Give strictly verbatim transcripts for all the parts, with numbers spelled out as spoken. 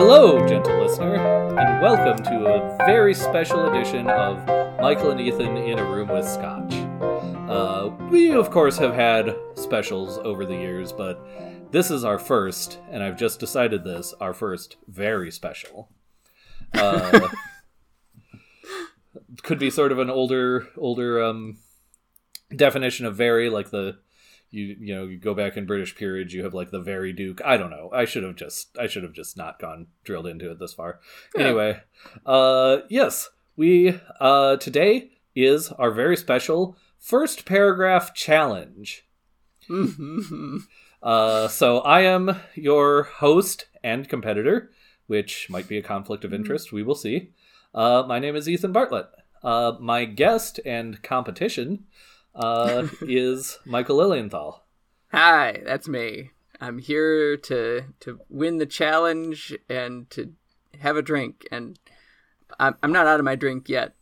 Hello, gentle listener, and welcome to a very special edition of Michael and Ethan in a Room with Scotch. Uh, we, of course, have had specials over the years, but this is our first, and I've just decided this, our first very special. Uh, could be sort of an older, older um, definition of very, like the... You you know, you go back in British peerage, you have like the very Duke. I don't know. I should have just I should have just not gone drilled into it this far. Yeah. Anyway, uh, yes, we uh, today is our very special first paragraph challenge. Mm-hmm. uh, so I am your host and competitor, which might be a conflict of interest. Mm-hmm. We will see. Uh, my name is Ethan Bartlett. Uh, my guest and competition. Uh, is Michael Lilienthal. Hi, that's me. I'm here to to win the challenge and to have a drink, and I'm, I'm not out of my drink yet,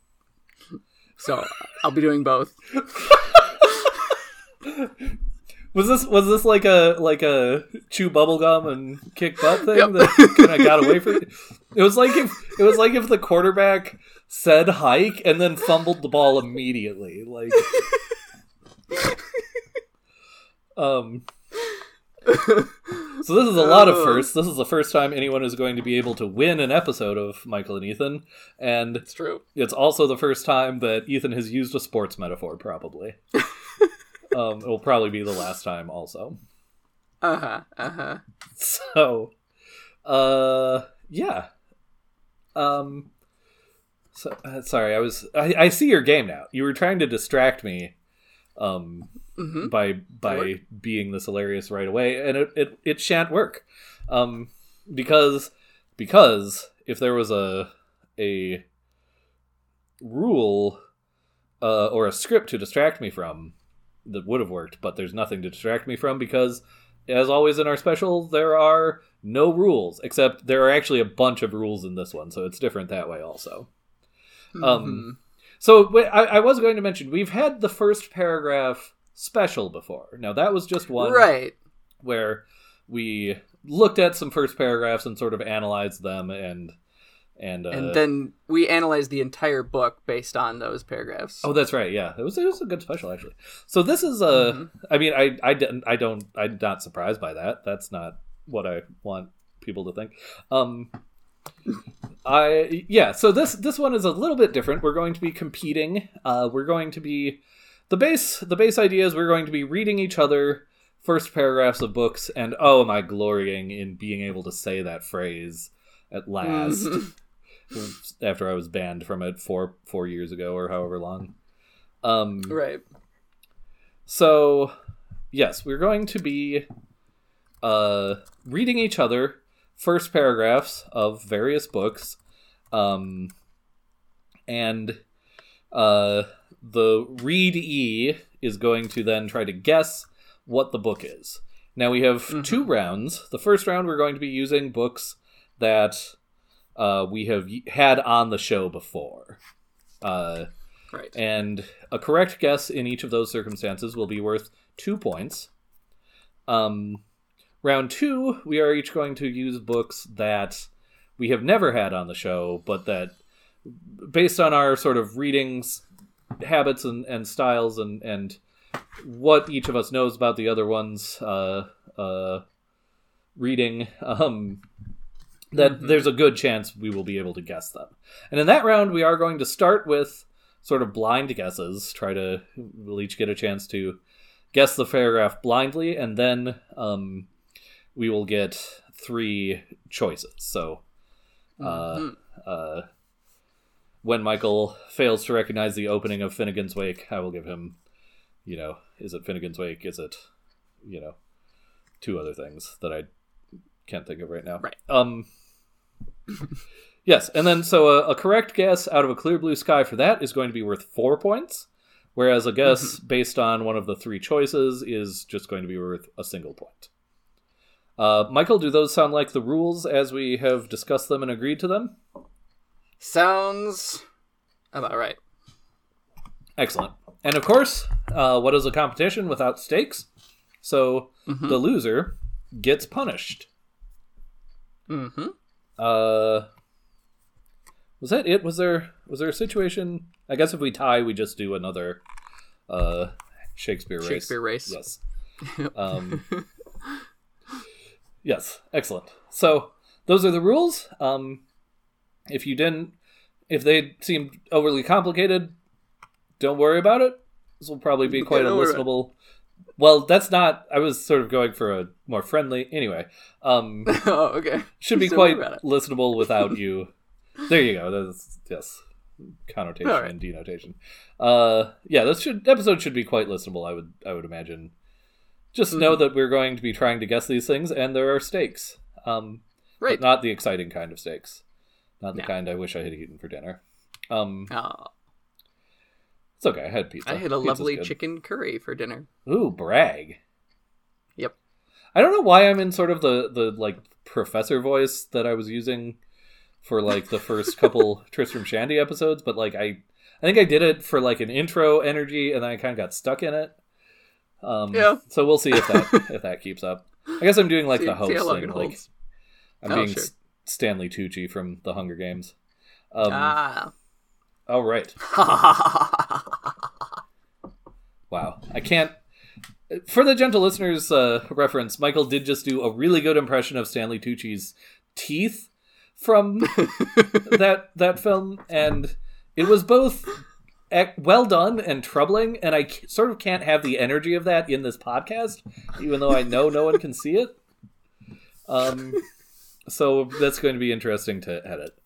so I'll be doing both. was this was this like a like a chew bubblegum and kick butt thing? Yep. That kind of got away from it? It was like if it was like if the quarterback said hike and then fumbled the ball immediately, like. um so this is a lot of firsts. This is the first time anyone is going to be able to win an episode of Michael and Ethan, and it's true. It's also the first time that Ethan has used a sports metaphor, probably. um it'll probably be the last time also. uh-huh uh-huh so uh yeah um so uh, sorry I was I, I see your game now. You were trying to distract me Um, mm-hmm. by by being this hilarious right away, and it, it, it shan't work, um, because because if there was a a rule uh, or a script to distract me from, that would have worked. But there's nothing to distract me from because, as always in our special, there are no rules, except there are actually a bunch of rules in this one, so it's different that way also. Mm-hmm. Um. So I, I was going to mention, we've had the first paragraph special before. Now, that was just one right. where we looked at some first paragraphs and sort of analyzed them. And and uh, and then we analyzed the entire book based on those paragraphs. Oh, that's right. Yeah, it was, it was a good special, actually. So this is a uh, mm-hmm. I mean, I, I, didn't, I don't I'm not surprised by that. That's not what I want people to think. Um I yeah, so this this one is a little bit different. We're going to be competing. Uh, we're going to be the base the base idea is we're going to be reading each other first paragraphs of books, and oh, am I glorying in being able to say that phrase at last after I was banned from it four four years ago or however long. Um, right. So yes, we're going to be uh, reading each other first paragraphs of various books, um, and uh, the readee is going to then try to guess what the book is. Now we have mm-hmm. two rounds. The first round we're going to be using books that uh, we have had on the show before. Uh, right. And a correct guess in each of those circumstances will be worth two points. Um... Round two, we are each going to use books that we have never had on the show, but that, based on our sort of readings, habits, and, and styles, and, and what each of us knows about the other one's uh, uh, reading, um, that mm-hmm. there's a good chance we will be able to guess them. And in that round, we are going to start with sort of blind guesses. Try to, we'll each get a chance to guess the paragraph blindly, and then... Um, we will get three choices. So uh, mm-hmm. uh, when Michael fails to recognize the opening of Finnegan's Wake, I will give him, you know, is it Finnegan's Wake? Is it, you know, two other things that I can't think of right now. Right. Um, yes. And then so a, a correct guess out of a clear blue sky for that is going to be worth four points. Whereas a guess mm-hmm. based on one of the three choices is just going to be worth a single point. Uh, Michael, do those sound like the rules as we have discussed them and agreed to them? Sounds about right. Excellent. And of course, uh, what is a competition without stakes? So mm-hmm. the loser gets punished. Mm-hmm. Uh, was that it? Was there was there a situation? I guess if we tie, we just do another uh, Shakespeare race. Shakespeare race. Yes. um, yes. Excellent. So those are the rules. Um, if you didn't, if they seemed overly complicated, don't worry about it. This will probably be quite unlistenable. Well, that's not... I was sort of going for a more friendly... Anyway. Um, oh, okay. Should be quite listenable without you. There you go. That's, yes. Connotation right. and denotation. Uh, yeah, this should, episode should be quite listenable, I would I would imagine. Just mm-hmm. know that we're going to be trying to guess these things, and there are stakes. Um, right. But not the exciting kind of stakes. Not the no. kind I wish I had eaten for dinner. Um, oh. It's okay, I had pizza. I had a Pizza's lovely good. chicken curry for dinner. Ooh, brag. Yep. I don't know why I'm in sort of the, the like, professor voice that I was using for, like, the first couple Tristram Shandy episodes, but, like, I I think I did it for, like, an intro energy, and then I kind of got stuck in it. Um, yeah. So we'll see if that if that keeps up. I guess I'm doing, like, see, the host thing. Like, I'm oh, being sure. S- Stanley Tucci from The Hunger Games. Um, ah. All right. Wow. I can't... For the gentle listener's uh, reference, Michael did just do a really good impression of Stanley Tucci's teeth from that that film, and it was both well done and troubling, and I sort of can't have the energy of that in this podcast, even though I know no one can see it. Um, so that's going to be interesting to edit,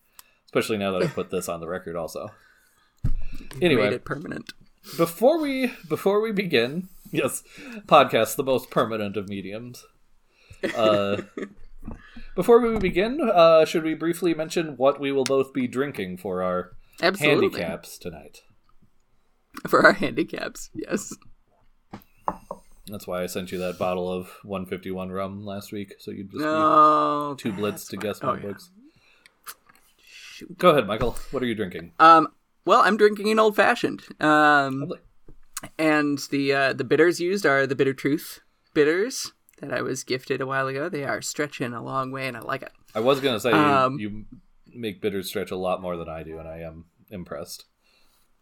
especially now that I put this on the record also. Anyway, made it permanent. Before we before we begin, yes, podcast, the most permanent of mediums. Uh, before we begin, uh, should we briefly mention what we will both be drinking for our Absolutely. handicaps tonight? For our handicaps, yes. That's why I sent you that bottle of one fifty-one rum last week, so you'd just no, be too blitzed to guess my oh, books. Yeah. Go ahead, Michael. What are you drinking? Um. Well, I'm drinking an old fashioned, um, and the uh, the bitters used are the Bitter Truth bitters that I was gifted a while ago. They are stretching a long way, and I like it. I was going to say um, you, you make bitters stretch a lot more than I do, and I am impressed.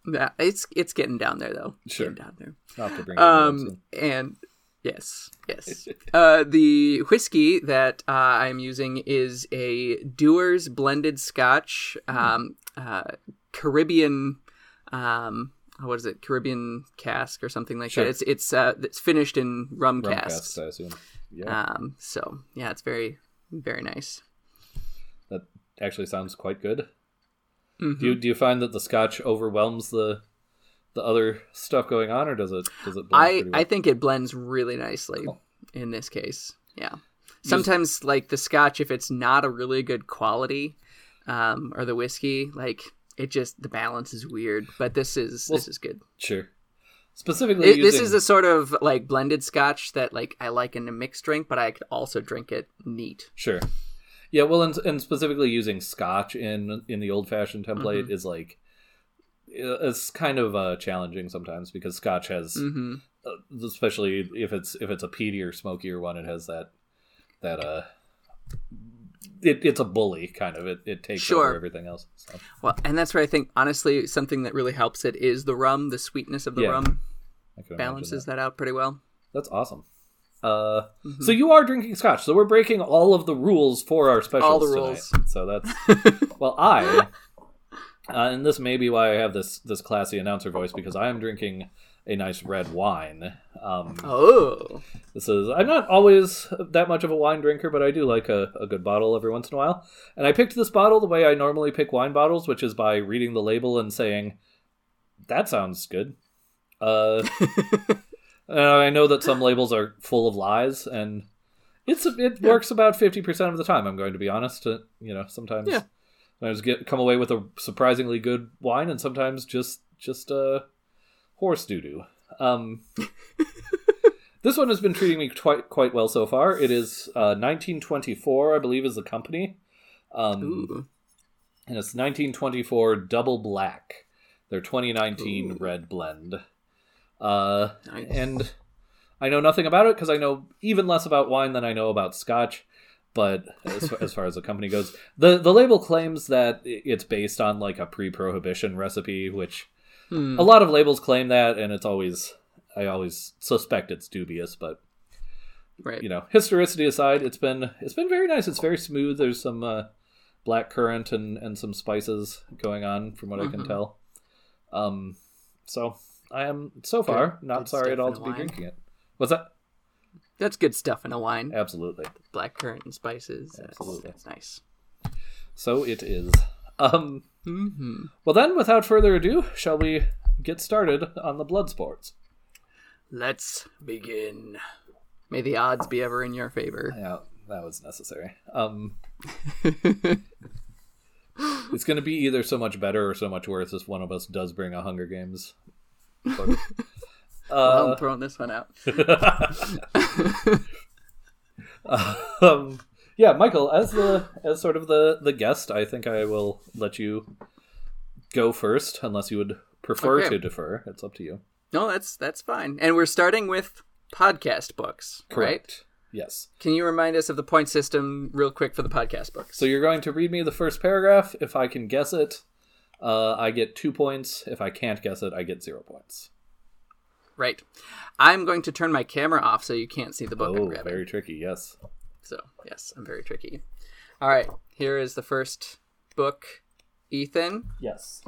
Nah, it's it's getting down there though. It's sure, getting down there. I'll have to bring it um, and yes, yes. uh, the whiskey that uh, I'm using is a Dewar's blended Scotch. Um, mm. uh, Caribbean, um, what is it? Caribbean cask or something like sure. that. It's it's uh, it's finished in rum, rum casks. casks I assume. Yeah. Um, so yeah, it's very very nice. That actually sounds quite good. Mm-hmm. Do you, do you find that the Scotch overwhelms the the other stuff going on, or does it does it? Blend I pretty well? I think it blends really nicely oh. in this case. Yeah. Sometimes Just... like the Scotch, if it's not a really good quality, um, or the whiskey, like. It just the balance is weird, but this is well, this is good. Sure. Specifically, it, using... this is the sort of like blended Scotch that like I like in a mixed drink, but I could also drink it neat. Sure. Yeah. Well, and, and specifically using Scotch in in the old fashioned template mm-hmm. is like it's kind of uh, challenging sometimes because Scotch has, mm-hmm. uh, especially if it's if it's a peatier, smokier one, it has that that uh. It, it's a bully kind of it it takes sure. over everything else so. Well, and that's where I think honestly something that really helps it is the rum. The sweetness of the yeah. rum balances that. that out pretty well. That's awesome. uh mm-hmm. So you are drinking Scotch, so we're breaking all of the rules for our specials all the rules tonight. So that's well I uh, and this may be why I have this this classy announcer voice, because I am drinking a nice red wine. Um, oh, this is. I'm not always that much of a wine drinker, but I do like a, a good bottle every once in a while. And I picked this bottle the way I normally pick wine bottles, which is by reading the label and saying, "That sounds good." Uh, and I know that some labels are full of lies, and it's it works about fifty percent of the time. I'm going to be honest. Uh, you know, sometimes yeah. I just get come away with a surprisingly good wine, and sometimes just just uh. horse doo-doo. Um, this one has been treating me twi- quite well so far. It is uh, nineteen twenty-four, I believe, is the company. Um, and it's nineteen twenty-four Double Black, their twenty nineteen Ooh. red blend. Uh, nice. And I know nothing about it because I know even less about wine than I know about Scotch. But as, as far as the company goes, the, the label claims that it's based on like a pre-prohibition recipe, which hmm. a lot of labels claim that, and it's always, I always suspect it's dubious, but right. You know, historicity aside, it's been, it's been very nice. It's very smooth. There's some uh, black currant and, and some spices going on from what mm-hmm. I can tell. Um, so I am so far good, not good sorry at all to wine. Be drinking it. What's that? That's good stuff in a wine. Absolutely. Black currant and spices. Absolutely. That's, that's nice. So it is. Um, mm-hmm. Well then, without further ado, shall we get started on the blood sports? Let's begin. May the odds be ever in your favor. Yeah, that was necessary. Um, it's going to be either so much better or so much worse if one of us does bring a Hunger Games book. Uh, well, I'm throwing this one out. um, yeah, Michael, as the as sort of the, the guest, I think I will let you go first, unless you would prefer okay. to defer. It's up to you. No, that's that's fine. And we're starting with podcast books, correct? Right? Yes. Can you remind us of the point system real quick for the podcast books? So you're going to read me the first paragraph. If I can guess it, uh, I get two points. If I can't guess it, I get zero points. Right. I'm going to turn my camera off so you can't see the book oh, I'm grabbing. Oh, very tricky, yes. So, yes, I'm very tricky. All right, here is the first book, Ethan. Yes.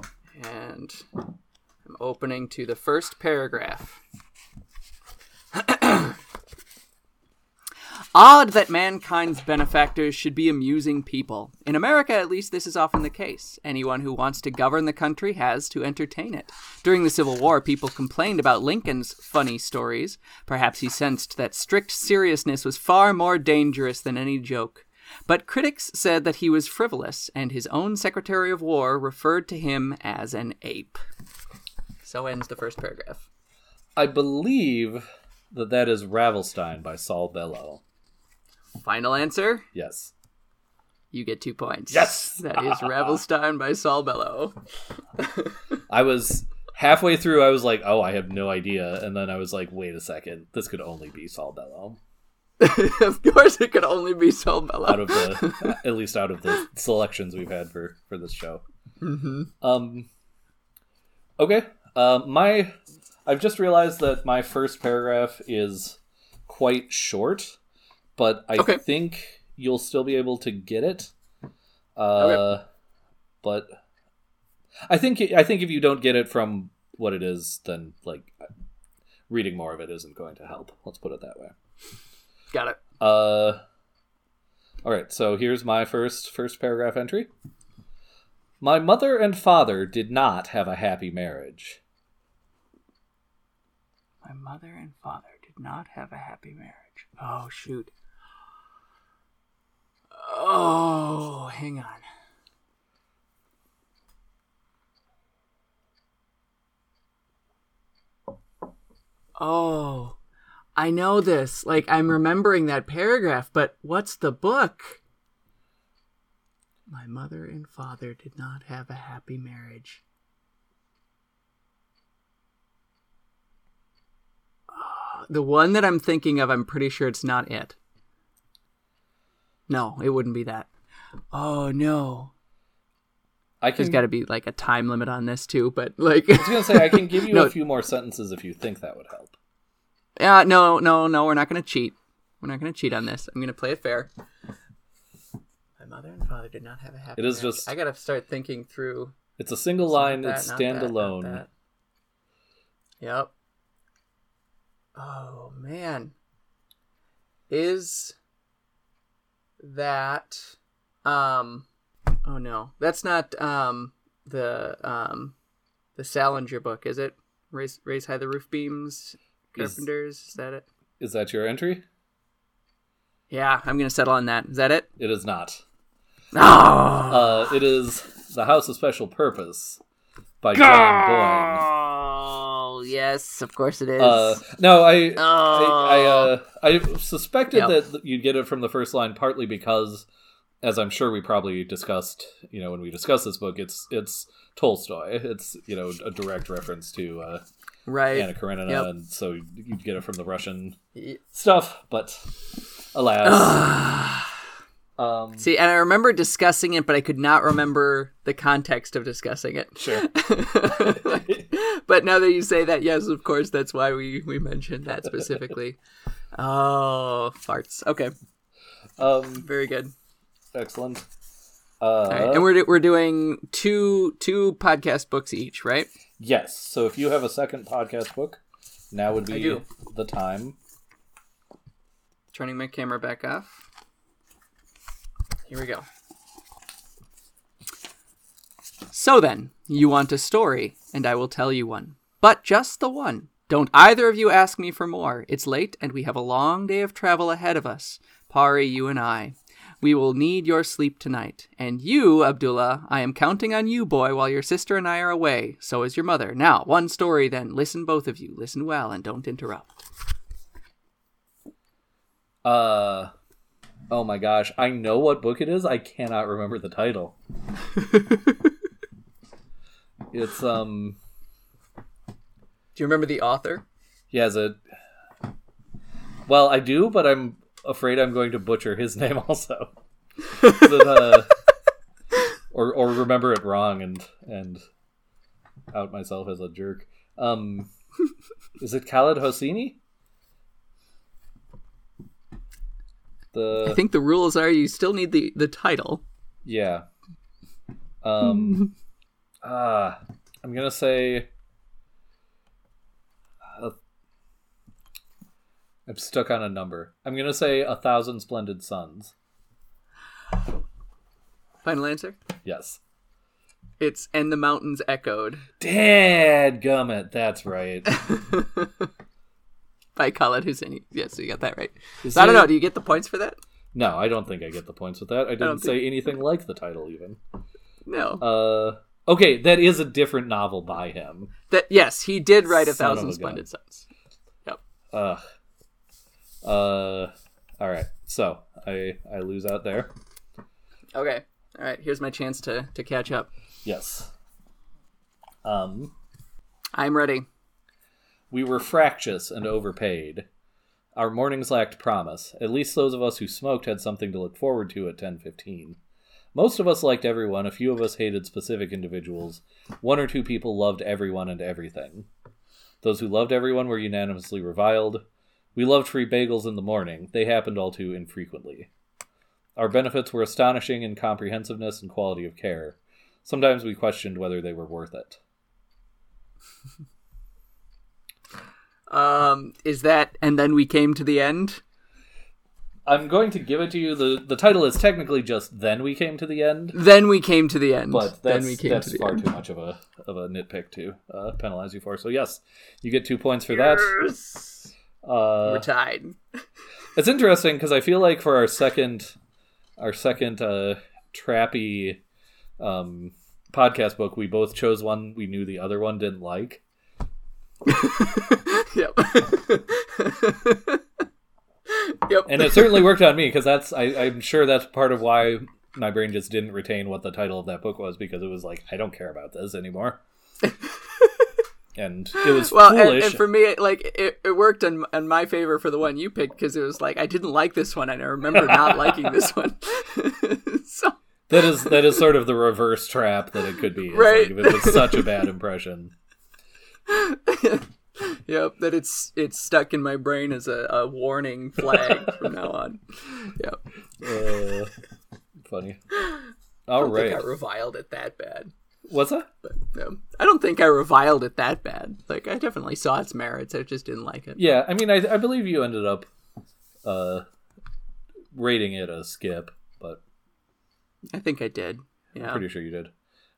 And I'm opening to the first paragraph. Odd that mankind's benefactors should be amusing people. In America, at least, this is often the case. Anyone who wants to govern the country has to entertain it. During the Civil War, people complained about Lincoln's funny stories. Perhaps he sensed that strict seriousness was far more dangerous than any joke. But critics said that he was frivolous, and his own Secretary of War referred to him as an ape. So ends the first paragraph. I believe that that is Ravelstein by Saul Bellow. Final answer? Yes. You get two points. Yes! That is Ravelstein by Saul Bellow. I was halfway through, I was like, oh, I have no idea. And then I was like, wait a second. This could only be Saul Bellow. Of course it could only be Saul Bellow. Out of the, at least out of the selections we've had for, for this show. Mm-hmm. Um. Okay. Uh, my, I've just realized that my first paragraph is quite short. But I okay. think you'll still be able to get it. Uh, okay. But I think I think if you don't get it from what it is, then like reading more of it isn't going to help. Let's put it that way. Got it. Uh, all right. So here's my first first paragraph entry. My mother and father did not have a happy marriage. My mother and father did not have a happy marriage. Oh shoot. Oh, hang on. Oh, I know this. Like, I'm remembering that paragraph, but what's the book? My mother and father did not have a happy marriage. Oh, the one that I'm thinking of, I'm pretty sure it's not it. No, it wouldn't be that. Oh, no. I can... There's got to be, like, a time limit on this, too, but, like... I was going to say, I can give you no. a few more sentences if you think that would help. Uh, no, no, no, we're not going to cheat. We're not going to cheat on this. I'm going to play it fair. My mother and father did not have a happy It is marriage. Just... I got to start thinking through... It's a single it's line. That, it's standalone. That, that. Yep. Oh, man. Is... that um oh no that's not um the um the Salinger book, is it? Raise raise high the roof beams, carpenters, is, is that it? Is that your entry? Yeah, I'm gonna settle on that. Is that it? It is not. No. Oh! Uh, it is The House of Special Purpose by John Boyne. Yes, of course it is. Uh, no, I, oh. I, I, uh, I suspected yep. that you'd get it from the first line, partly because, as I'm sure we probably discussed, you know, when we discussed this book, it's it's Tolstoy. It's, you know, a direct reference to uh, right. Anna Karenina, yep. and so you'd get it from the Russian yep. stuff. But alas, Um, See, and I remember discussing it, but I could not remember the context of discussing it. Sure. Like, but now that you say that, yes, of course, that's why we, we mentioned that specifically. Oh, farts. Okay. Um, Very good. Excellent. Uh, All right. And we're we're doing two two podcast books each, right? Yes. So if you have a second podcast book, now would be the time. Turning my camera back off. Here we go. So then, you want a story, and I will tell you one. But just the one. Don't either of you ask me for more. It's late, and we have a long day of travel ahead of us. Pari, you and I. We will need your sleep tonight. And you, Abdullah, I am counting on you, boy, while your sister and I are away. So is your mother. Now, one story then. Listen, both of you. Listen well, and don't interrupt. Uh... Oh my gosh, I know what book it is. I cannot remember the title. It's, um... Do you remember the author? Yeah, it's a... Well, I do, but I'm afraid I'm going to butcher his name also. It, uh... or, or remember it wrong and, and out myself as a jerk. Um, is it Khaled Hosseini? The... I think the rules are you still need the, the title. Yeah. Um. uh, I'm going to say... Uh, I'm stuck on a number. I'm going to say A Thousand Splendid Suns. Final answer? Yes. It's And the Mountains Echoed. Dadgummit, that's right. By Khaled Hosseini. Yes, you got that right. So I don't know. Do you get the points for that? No, I don't think I get the points with that. I didn't I say think... anything like the title, even. No. Uh, okay, that is a different novel by him. That yes, he did write A Thousand a Splendid Suns. Yep. Uh, uh, all right. So I I lose out there. Okay. All right. Here's my chance to to catch up. Yes. Um, I'm ready. We were fractious and overpaid. Our mornings lacked promise. At least those of us who smoked had something to look forward to at ten fifteen. Most of us liked everyone. A few of us hated specific individuals. One or two people loved everyone and everything. Those who loved everyone were unanimously reviled. We loved free bagels in the morning. They happened all too infrequently. Our benefits were astonishing in comprehensiveness and quality of care. Sometimes we questioned whether they were worth it. Um, is that, and then we came to the end? I'm going to give it to you. The The title is technically just Then We Came to the End. Then We Came to the End. But that's, then we came that's to the far end. Too much of a of a nitpick to uh, penalize you for. So yes, you get two points for that. Yes. Uh, We're tied. It's interesting because I feel like for our second, our second uh, trappy um, podcast book, we both chose one we knew the other one didn't like. Yep. Yep. And it certainly worked on me because that's I, I'm sure that's part of why my brain just didn't retain what the title of that book was, because it was like, I don't care about this anymore. And it was well, foolish. And, and for me, like it, it worked in, in my favor for the one you picked, because it was like, I didn't like this one and I remember not liking this one. So that is that is sort of the reverse trap that it could be. Right. Like, it was such a bad impression. Yep, that it's it's stuck in my brain as a, a warning flag from now on. Yep. Uh, funny. All I don't right. think I reviled it that bad. What's that? But, um, I don't think I reviled it that bad. Like, I definitely saw its merits. I just didn't like it. Yeah, I mean, I, I believe you ended up uh, rating it a skip, but I think I did. Yeah, I'm pretty sure you did.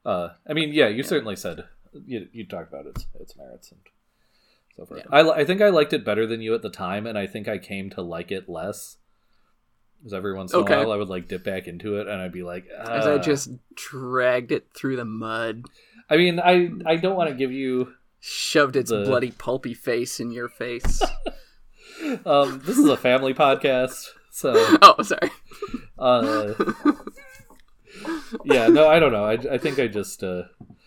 Uh, I mean, yeah, you yeah. certainly said. You, you talked about its its merits and so forth. Yeah. I, I think I liked it better than you at the time, and I think I came to like it less. Because every once in okay. a while I would like dip back into it, and I'd be like, uh. As I just dragged it through the mud. I mean, I, I don't want to give you... Shoved its the... bloody pulpy face in your face. um, this is a family podcast, so... Oh, sorry. Uh, yeah, no, I don't know. I, I think I just... Uh,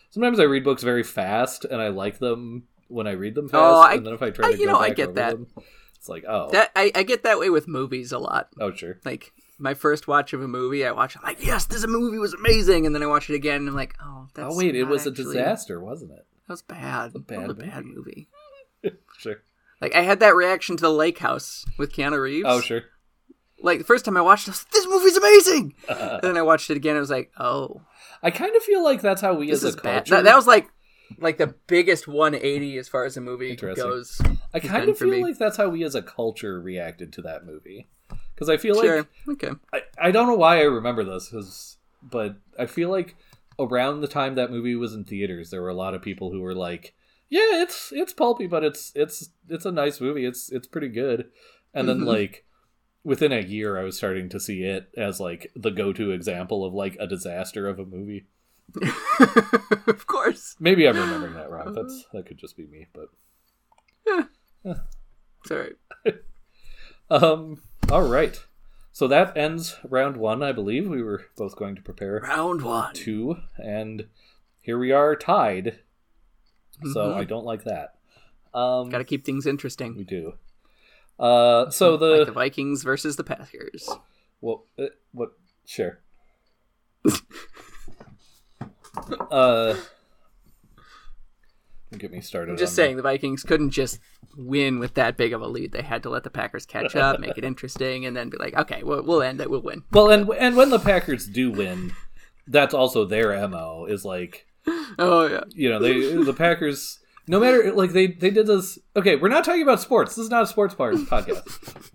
Sometimes I read books very fast, and I like them when I read them fast. Oh, I, and then if I try I, to go know, back I get over that. Them, it's like, oh, that, I, I get that way with movies a lot. Oh, sure. Like my first watch of a movie, I watch it like, yes, this movie was amazing, and then I watch it again, and I'm like, oh, that's oh wait, it was actually... a disaster, wasn't it? That was bad. That was a bad movie. Sure. Like, I had that reaction to The Lake House with Keanu Reeves. Oh, sure. Like, the first time I watched it, I was like, this movie's amazing! Uh, and then I watched it again, I was like, oh. I kind of feel like that's how we as a culture... That, that was, like, like the biggest one eighty as far as a movie goes. I kind of feel like that's how we as a culture reacted to that movie. Because I feel like... Sure, okay. I, I don't know why I remember this, 'cause, but I feel like around the time that movie was in theaters, there were a lot of people who were like, yeah, it's it's pulpy, but it's it's it's a nice movie. It's it's pretty good. And then, mm-hmm. like, within a year, I was starting to see it as, like, the go-to example of, like, a disaster of a movie. Of course. Maybe I'm remembering that wrong. That's That could just be me, but... Yeah. Yeah. It's all right. um, all right. So that ends round one, I believe. We were both going to prepare... Round one. Two, and here we are tied... So mm-hmm. I don't like that. Um, Got to keep things interesting. We do. Uh, so the... Like the Vikings versus the Packers. Well, uh, what? Sure. uh, don't get me started. I'm just on saying that. The Vikings couldn't just win with that big of a lead. They had to let the Packers catch up, make it interesting, and then be like, okay, we'll, we'll end it. We'll win. Well, and and when the Packers do win, that's also their M O is like... Oh yeah, you know they the Packers. No matter like they they did this. Okay, we're not talking about sports. This is not a sports podcast.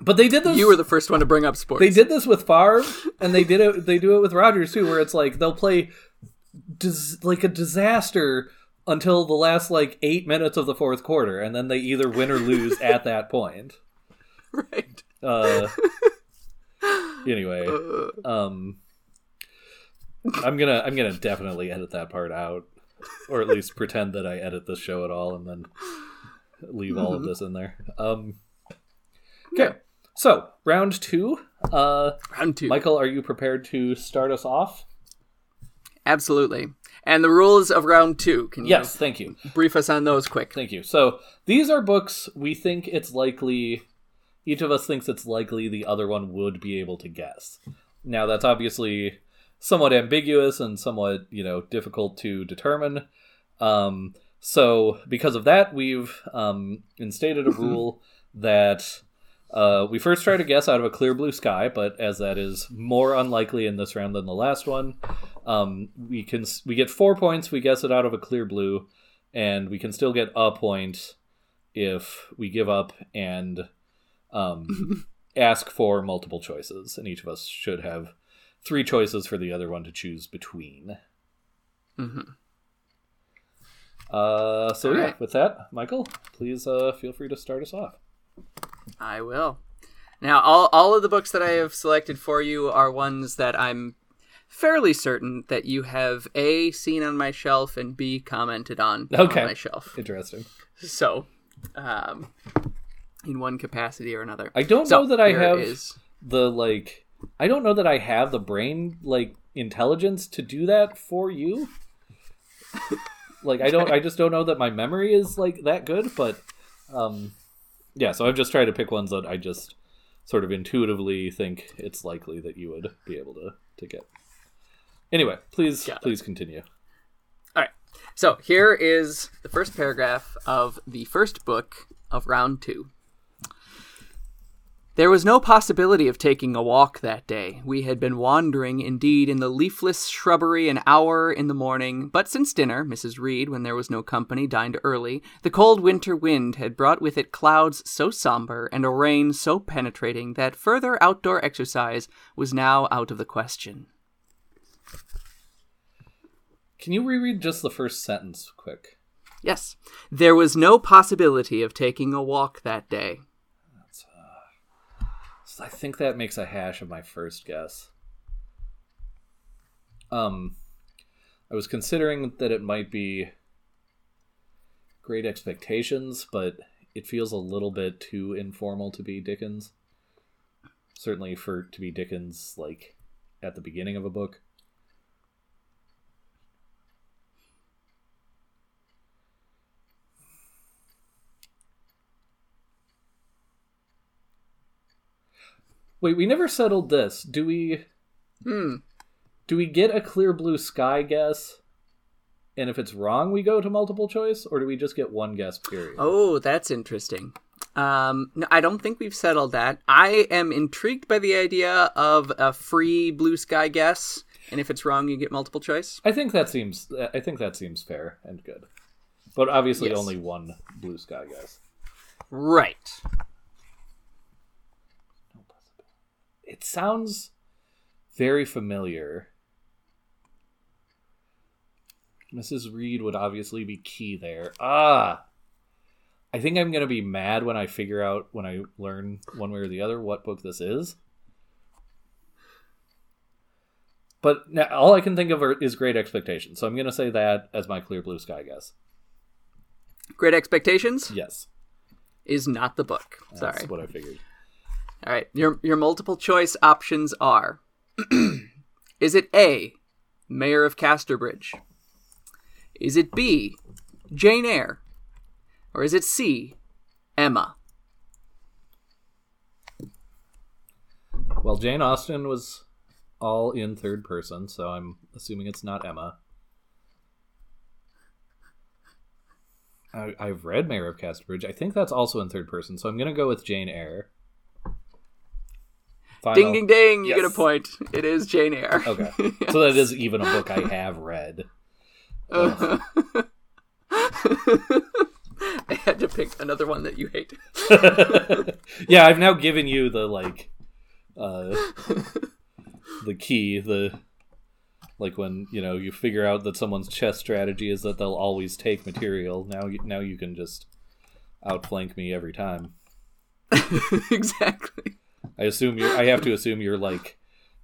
But they did this. You were the first one to bring up sports. They did this with Favre, and they did it. They do it with Rodgers too, where it's like they'll play dis, like a disaster until the last like eight minutes of the fourth quarter, and then they either win or lose at that point. Right. Uh, anyway. Um. I'm gonna I'm gonna definitely edit that part out, or at least pretend that I edit this show at all, and then leave mm-hmm. all of this in there. Um, okay, yeah. So round two. Uh, round two. Michael, are you prepared to start us off? Absolutely. And the rules of round two. Can you yes, thank you. Brief us on those quick. Thank you. So these are books we think it's likely. Each of us thinks it's likely the other one would be able to guess. Now that's obviously somewhat ambiguous and somewhat, you know, difficult to determine. Um, so because of that, we've um, instated a rule that uh, we first try to guess out of a clear blue sky, but as that is more unlikely in this round than the last one, um, we can we get four points. We guess it out of a clear blue, and we can still get a point if we give up and um, ask for multiple choices, and each of us should have three choices for the other one to choose between. Mm-hmm. Uh, so All yeah, right. With that, Michael, please uh, feel free to start us off. I will. Now, all all of the books that I have selected for you are ones that I'm fairly certain that you have A, seen on my shelf, and B, commented on, okay. on my shelf. Interesting. So, um, in one capacity or another. I don't so, know that I have the, like... I don't know that I have the brain, like, intelligence to do that for you. Like, I don't, I just don't know that my memory is, like, that good, but, um, yeah, so I've just tried to pick ones that I just sort of intuitively think it's likely that you would be able to, to get. Anyway, please, Got please it. continue. All right. So here is the first paragraph of the first book of round two. There was no possibility of taking a walk that day. We had been wandering, indeed, in the leafless shrubbery an hour in the morning, but since dinner, Missus Reed, when there was no company, dined early, the cold winter wind had brought with it clouds so somber and a rain so penetrating that further outdoor exercise was now out of the question. Can you reread just the first sentence, quick? Yes. There was no possibility of taking a walk that day. I think that makes a hash of my first guess. Um, I was considering that it might be Great Expectations, but it feels a little bit too informal to be Dickens. Certainly for to be Dickens, like, at the beginning of a book. Wait, we never settled this. Do we... Hmm. Do we get a clear blue sky guess? And if it's wrong, we go to multiple choice? Or do we just get one guess, period? Oh, that's interesting. Um, no, I don't think we've settled that. I am intrigued by the idea of a free blue sky guess. And if it's wrong, you get multiple choice. I think that seems I think that seems fair and good. But obviously yes. Only one blue sky guess. Right. It sounds very familiar. Missus Reed would obviously be key there. Ah! I think I'm going to be mad when I figure out, when I learn one way or the other what book this is. But now, all I can think of are, is Great Expectations. So I'm going to say that as my clear blue sky guess. Great Expectations? Yes. Is not the book. Sorry. That's what I figured. All right. Your, your multiple choice options are, is it A, Mayor of Casterbridge? Is it B, Jane Eyre? Or is it C, Emma? Well, Jane Austen was all in third person, so I'm assuming it's not Emma. I, I've read Mayor of Casterbridge. I think that's also in third person, so I'm going to go with Jane Eyre. Final. Ding, ding, ding. Yes. You get a point. It is Jane Eyre. Okay. Yes. So that is even a book I have read. Uh. I had to pick another one that you hate. Yeah, I've now given you the, like, uh, the key, the, like, when, you know, you figure out that someone's chess strategy is that they'll always take material. Now you, now you can just outflank me every time. Exactly. I assume you're, I have to assume you're, like,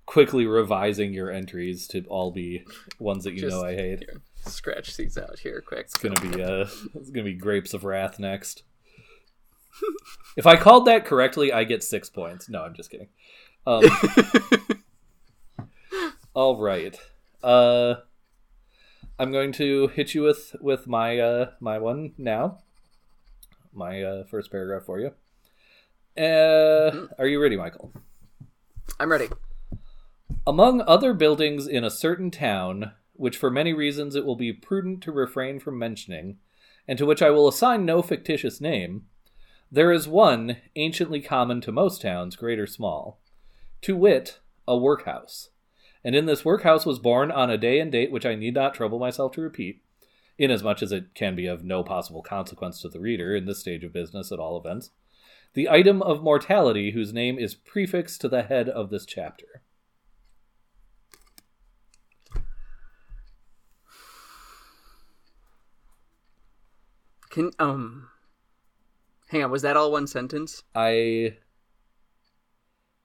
quickly revising your entries to all be ones that you just know I hate. Here, scratch these out here quick. It's gonna be uh it's gonna be Grapes of Wrath next. If I called that correctly, I get six points. No, I'm just kidding. Um, all right. Uh I'm going to hit you with, with my uh my one now. My uh first paragraph for you. Uh mm-hmm. Are you ready, Michael? I'm ready. Among other buildings in a certain town, which for many reasons it will be prudent to refrain from mentioning, and to which I will assign no fictitious name, there is one anciently common to most towns, great or small, to wit, a workhouse. And in this workhouse was born on a day and date which I need not trouble myself to repeat, inasmuch as it can be of no possible consequence to the reader in this stage of business at all events, the item of mortality whose name is prefixed to the head of this chapter. Can, um, hang on, was that all one sentence? I,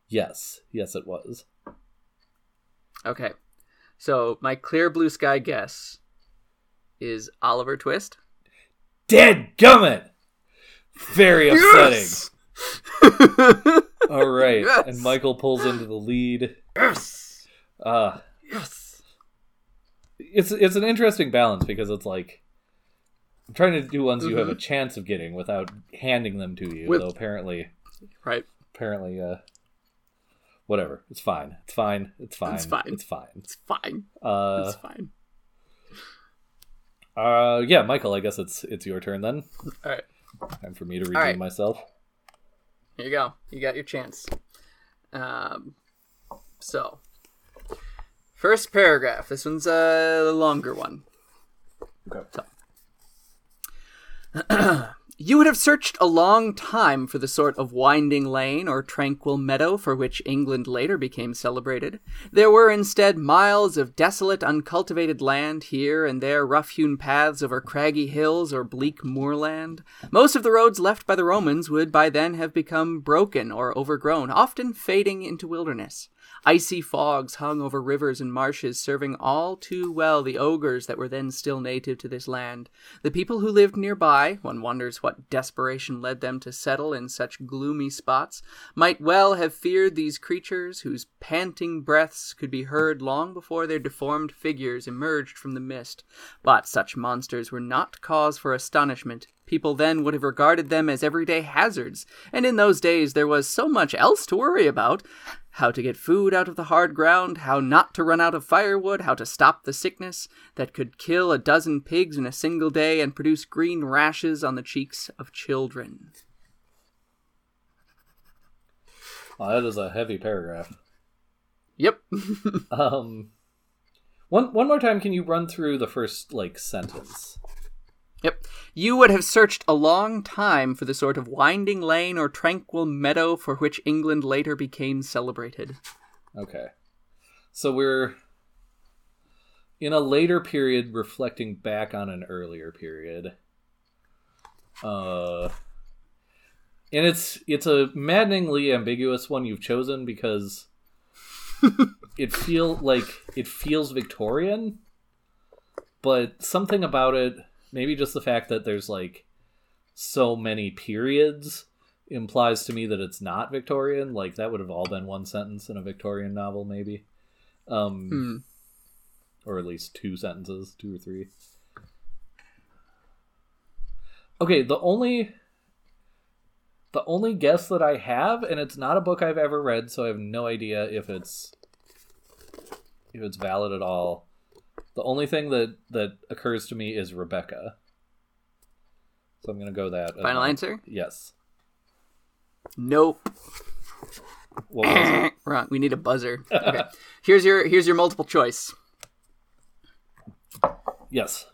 yes, yes it was. Okay, so my clear blue sky guess is Oliver Twist. Dadgummit! Very upsetting. Yes! All right, yes! And Michael pulls into the lead. Yes! Uh, yes! It's, it's an interesting balance because it's like, I'm trying to do ones mm-hmm. you have a chance of getting without handing them to you, With... though apparently, right? Apparently, uh, whatever. It's fine. It's fine. It's fine. It's fine. It's fine. It's fine. Uh, it's fine. Uh, yeah, Michael. I guess it's it's your turn then. All right. Time for me to redeem right. myself. Here you go. You got your chance. Um, so first paragraph. This one's a longer one. Okay. So. You would have searched a long time for the sort of winding lane or tranquil meadow for which England later became celebrated. There were instead miles of desolate, uncultivated land, here and there rough-hewn paths over craggy hills or bleak moorland. Most of the roads left by the Romans would by then have become broken or overgrown, often fading into wilderness. Icy fogs hung over rivers and marshes, serving all too well the ogres that were then still native to this land. The people who lived nearby, one wonders what desperation led them to settle in such gloomy spots, might well have feared these creatures whose panting breaths could be heard long before their deformed figures emerged from the mist. But such monsters were not cause for astonishment. People then would have regarded them as everyday hazards, and in those days there was so much else to worry about. How to get food out of the hard ground, how not to run out of firewood, how to stop the sickness that could kill a dozen pigs in a single day and produce green rashes on the cheeks of children. Wow, that is a heavy paragraph. Yep. um, one one more time, can you run through the first, like, sentence? Yep. You would have searched a long time for the sort of winding lane or tranquil meadow for which England later became celebrated. Okay. So we're in a later period reflecting back on an earlier period. Uh, and it's it's a maddeningly ambiguous one you've chosen because it feel like it feels Victorian, but something about it. Maybe just the fact that there's, like, so many periods implies to me that it's not Victorian. Like, that would have all been one sentence in a Victorian novel, maybe. Um, hmm. Or at least two sentences, two or three. Okay, the only... The only guess that I have, and it's not a book I've ever read, so I have no idea if it's if it's valid at all. The only thing that, that occurs to me is Rebecca. So I'm going to go that. Final um, answer? Yes. Nope. What was it? Wrong. We need a buzzer. Okay. Here's your here's your multiple choice. Yes.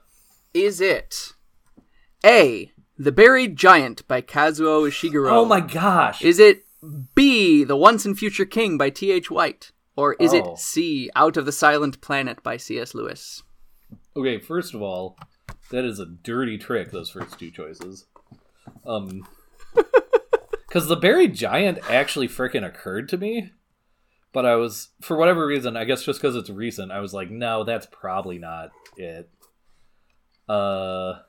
Is it A, The Buried Giant by Kazuo Ishiguro? Oh my gosh. Is it B, The Once and Future King by T H White? Or is oh. it C, Out of the Silent Planet by C S Lewis? Okay, first of all, that is a dirty trick, those first two choices. Um, because The Buried Giant actually frickin' occurred to me. But I was, for whatever reason, I guess just because it's recent, I was like, no, that's probably not it. Uh,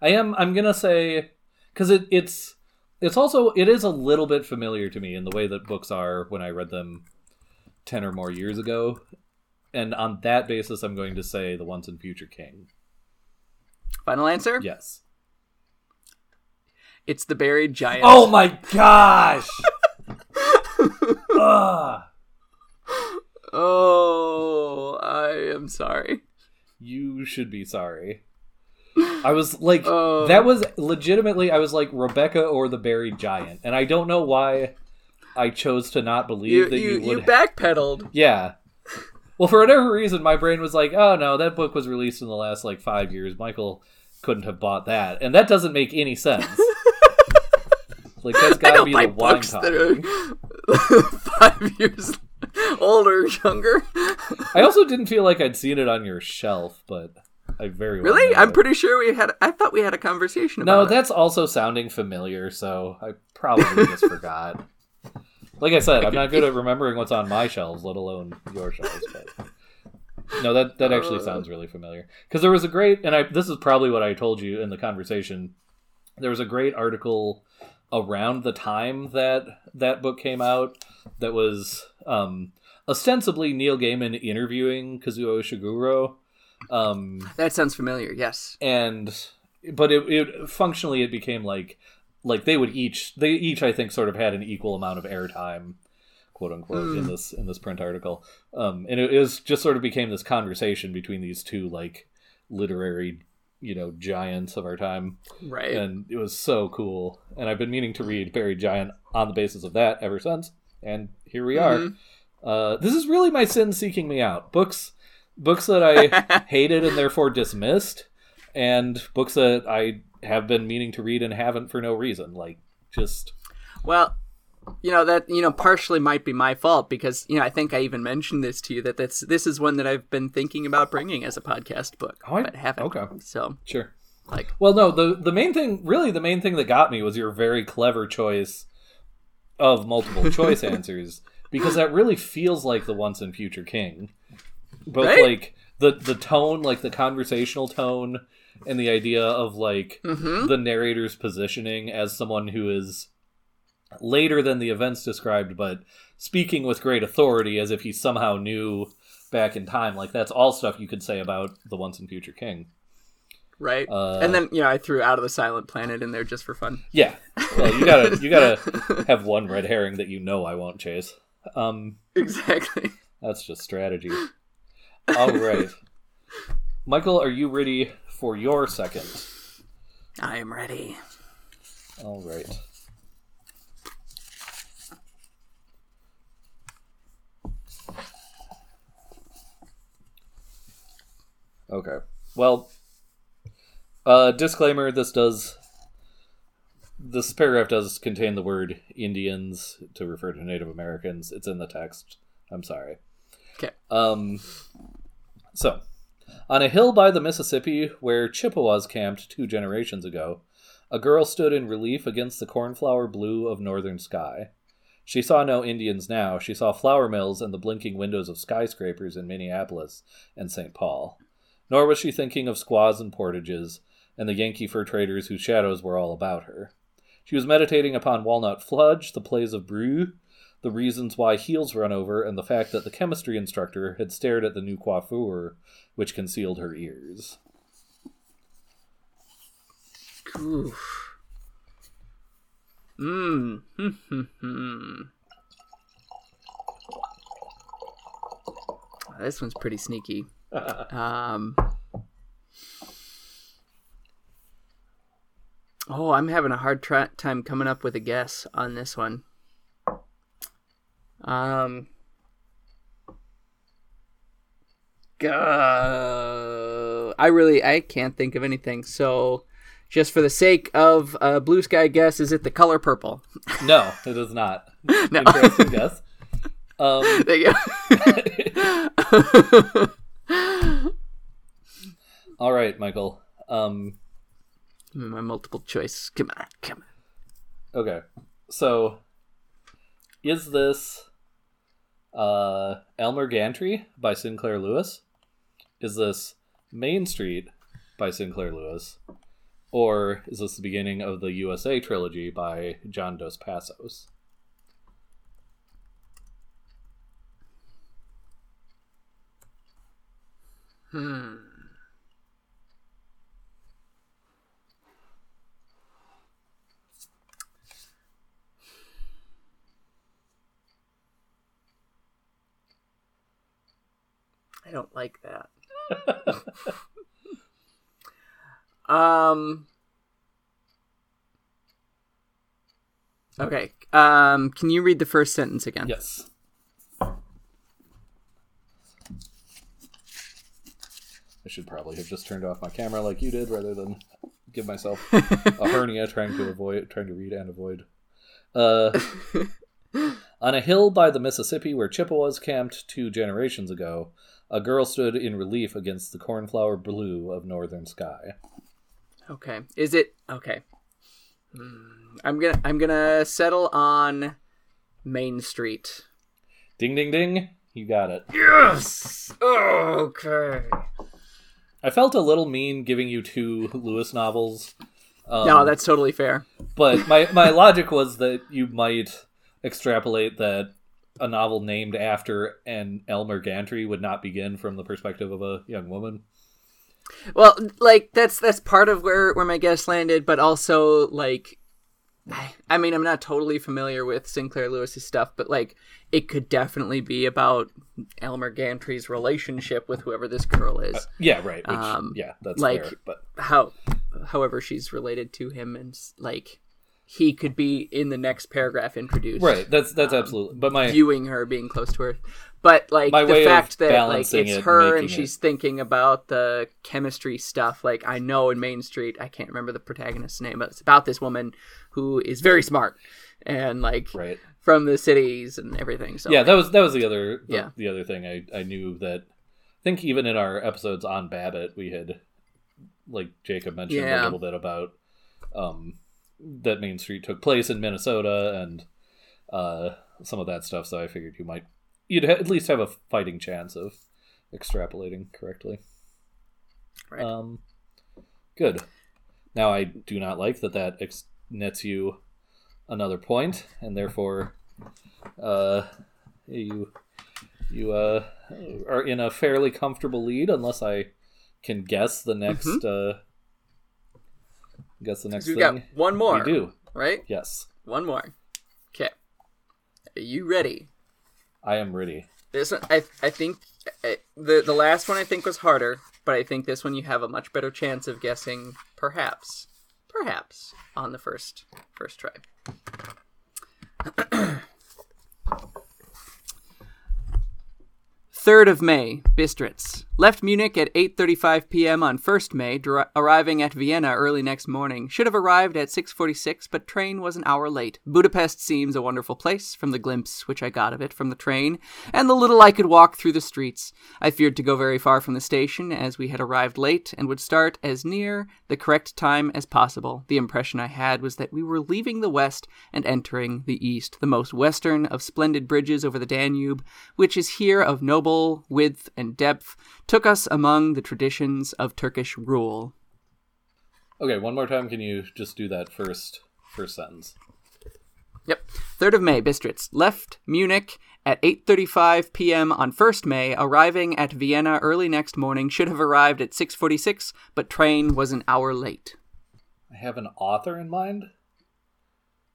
I am, I'm gonna say, because it, it's... It's also, it is a little bit familiar to me in the way that books are when I read them ten or more years ago. And on that basis, I'm going to say The Once and Future King. Final answer? Yes. It's The Buried Giant. Oh my gosh! Ugh. Oh, I am sorry. You should be sorry. I was like, uh, that was legitimately, I was like, Rebecca or The Buried Giant. And I don't know why I chose to not believe you, that you, you would. You backpedaled. Ha- yeah. Well, for whatever reason, my brain was like, oh no, that book was released in the last like five years. Michael couldn't have bought that. And that doesn't make any sense. Like, that's got to be the wine topic. Five years older, younger. I also didn't feel like I'd seen it on your shelf, but... I very well really? I'm pretty sure we had... I thought we had a conversation about it. No, that's it. Also sounding familiar, so I probably just forgot. Like I said, I'm not good at remembering what's on my shelves, let alone your shelves. But... No, that, that actually uh... sounds really familiar. Because there was a great... And I, this is probably what I told you in the conversation. There was a great article around the time that that book came out that was um, ostensibly Neil Gaiman interviewing Kazuo Ishiguro. Um, that sounds familiar, yes. And but it, it functionally it became like like they would each they each I think sort of had an equal amount of airtime, quote unquote, mm. in this in this print article. Um, and it, it was just sort of became this conversation between these two like literary, you know, giants of our time. Right. And it was so cool. And I've been meaning to read Buried Giant on the basis of that ever since. And here we mm-hmm. are. Uh, this is really my sin seeking me out. Books. Books that I hated and therefore dismissed, and books that I have been meaning to read and haven't for no reason. Like, just... Well, you know, that, you know, partially might be my fault because, you know, I think I even mentioned this to you, that that's, this is one that I've been thinking about bringing as a podcast book, oh, I, but haven't. Okay. So, sure. Like, well, no, the, the main thing, really the main thing that got me was your very clever choice of multiple choice answers, because that really feels like The Once and Future King. Both, right? like, the, the tone, like, the conversational tone, and the idea of, like, mm-hmm. the narrator's positioning as someone who is later than the events described, but speaking with great authority as if he somehow knew back in time. Like, that's all stuff you could say about The Once and Future King. Right. Uh, and then, you know, I threw Out of the Silent Planet in there just for fun. Yeah. Well, you gotta, you gotta have one red herring that you know I won't chase. Um, exactly. That's just strategy. All right. Michael, are you ready for your second? I am ready. All right. Okay. Well, uh, disclaimer, this does, this paragraph does contain the word Indians to refer to Native Americans. It's in the text. I'm sorry. Okay. Um, so, on a hill by the Mississippi where Chippewas camped two generations ago, a girl stood in relief against the cornflower blue of northern sky. She saw no Indians now. She saw flour mills and the blinking windows of skyscrapers in Minneapolis and Saint Paul. Nor was she thinking of squaws and portages, and the Yankee fur traders whose shadows were all about her. She was meditating upon walnut fudge, the plays of Brew, the reasons why heels run over, and the fact that the chemistry instructor had stared at the new coiffure, which concealed her ears. Oof. Mmm. This one's pretty sneaky. um. Oh, I'm having a hard tra- time coming up with a guess on this one. Um. Uh, I really, I can't think of anything. So, just for the sake of a uh, blue sky guess, is it the color purple? No, it is not. No. Interesting guess. Um, there you go. All right, Michael. Um, My multiple choice. Come on, come on. Okay, so is this uh, Elmer Gantry by Sinclair Lewis? Is this Main Street by Sinclair Lewis? Or is this the beginning of the U S A trilogy by John Dos Passos? Hmm. I don't like that. um. Okay. Um. Can you read the first sentence again? Yes. I should probably have just turned off my camera like you did, rather than give myself a hernia trying to avoid, trying to read and avoid. Uh, on a hill by the Mississippi where Chippewas camped two generations ago, a girl stood in relief against the cornflower blue of northern sky. Okay, is it okay? I'm gonna I'm gonna settle on Main Street. Ding ding ding! You got it. Yes. Oh, okay. I felt a little mean giving you two Lewis novels. Um, no, that's totally fair. But my, my logic was that you might extrapolate that a novel named after an Elmer Gantry would not begin from the perspective of a young woman. Well, like, that's that's part of where, where my guess landed, but also, like, I mean, I'm not totally familiar with Sinclair Lewis's stuff, but, like, it could definitely be about Elmer Gantry's relationship with whoever this girl is. Uh, yeah, right. Which, um, yeah, that's like fair, but how, however she's related to him, and, like, he could be in the next paragraph introduced. Right, that's that's um, absolutely. But my viewing her, being close to her, but, like, the fact that, like, it's it, her and she's it. thinking about the chemistry stuff. Like, I know in Main Street, I can't remember the protagonist's name, but it's about this woman who is very smart and, like, right. from the cities and everything. So yeah, like, that was that was the other the, yeah. the other thing I, I knew that. I think even in our episodes on Babbitt, we had, like, Jacob mentioned yeah. a little bit about um, that Main Street took place in Minnesota and uh, some of that stuff, so I figured you might, you'd ha- at least have a fighting chance of extrapolating correctly. Right. Um, good. Now, I do not like that that ex- nets you another point, and therefore uh, you you uh, are in a fairly comfortable lead, unless I can guess the next. Mm-hmm. Uh, guess the next thing. We got one more. You do, right? Yes. One more. Okay. Are you ready? I am ready. This one, I I think I, the the last one I think was harder, but I think this one you have a much better chance of guessing, perhaps, perhaps on the first first try. third of May, Bistritz. Left Munich at eight thirty-five p.m. on first of May, dri- arriving at Vienna early next morning. Should have arrived at six forty-six, but train was an hour late. Budapest seems a wonderful place, from the glimpse which I got of it from the train, and the little I could walk through the streets. I feared to go very far from the station, as we had arrived late, and would start as near the correct time as possible. The impression I had was that we were leaving the west and entering the east, the most western of splendid bridges over the Danube, which is here of noble width and depth, took us among the traditions of Turkish rule. Okay, one more time, can you just do that first first sentence? Yep. third of May, Bistritz. Left Munich at eight thirty-five p.m. on first of May, arriving at Vienna early next morning. Should have arrived at six forty-six, but train was an hour late. I have an author in mind,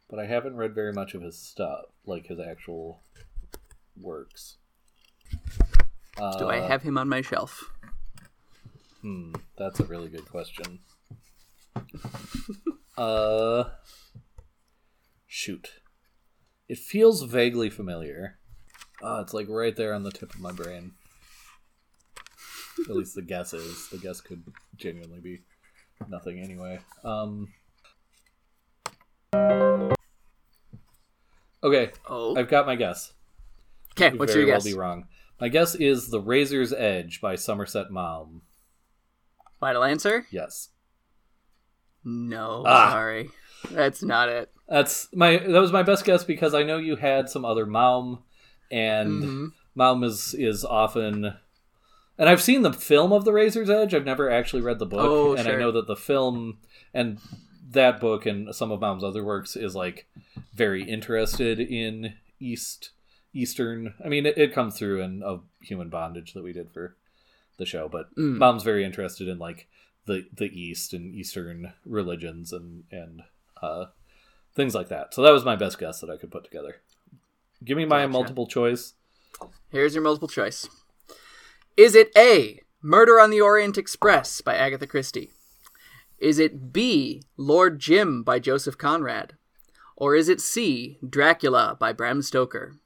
but I haven't read very much of his stuff, like his actual works. Do I have him on my shelf? Hmm, that's a really good question. uh, shoot. It feels vaguely familiar. Oh, it's like right there on the tip of my brain. At least the guess is. The guess could genuinely be nothing anyway. Um. Okay, oh. I've got my guess. Okay, what's your guess? Very well be wrong. My guess is The Razor's Edge by Somerset Maugham. Final answer? Yes. No, ah. sorry. That's not it. That's my that was my best guess because I know you had some other Maugham, and mm-hmm. Maugham is, is often, and I've seen the film of The Razor's Edge. I've never actually read the book. Oh, and sure. I know that the film and that book and some of Maugham's other works is like very interested in East Eastern, I mean, it, it comes through in of Human Bondage that we did for the show, but mm. Mom's very interested in like the the East and Eastern religions and and uh, things like that. So that was my best guess that I could put together. Give me my gotcha. multiple choice. Here's your multiple choice. Is it A, Murder on the Orient Express by Agatha Christie? Is it B, Lord Jim by Joseph Conrad? Or is it C, Dracula by Bram Stoker?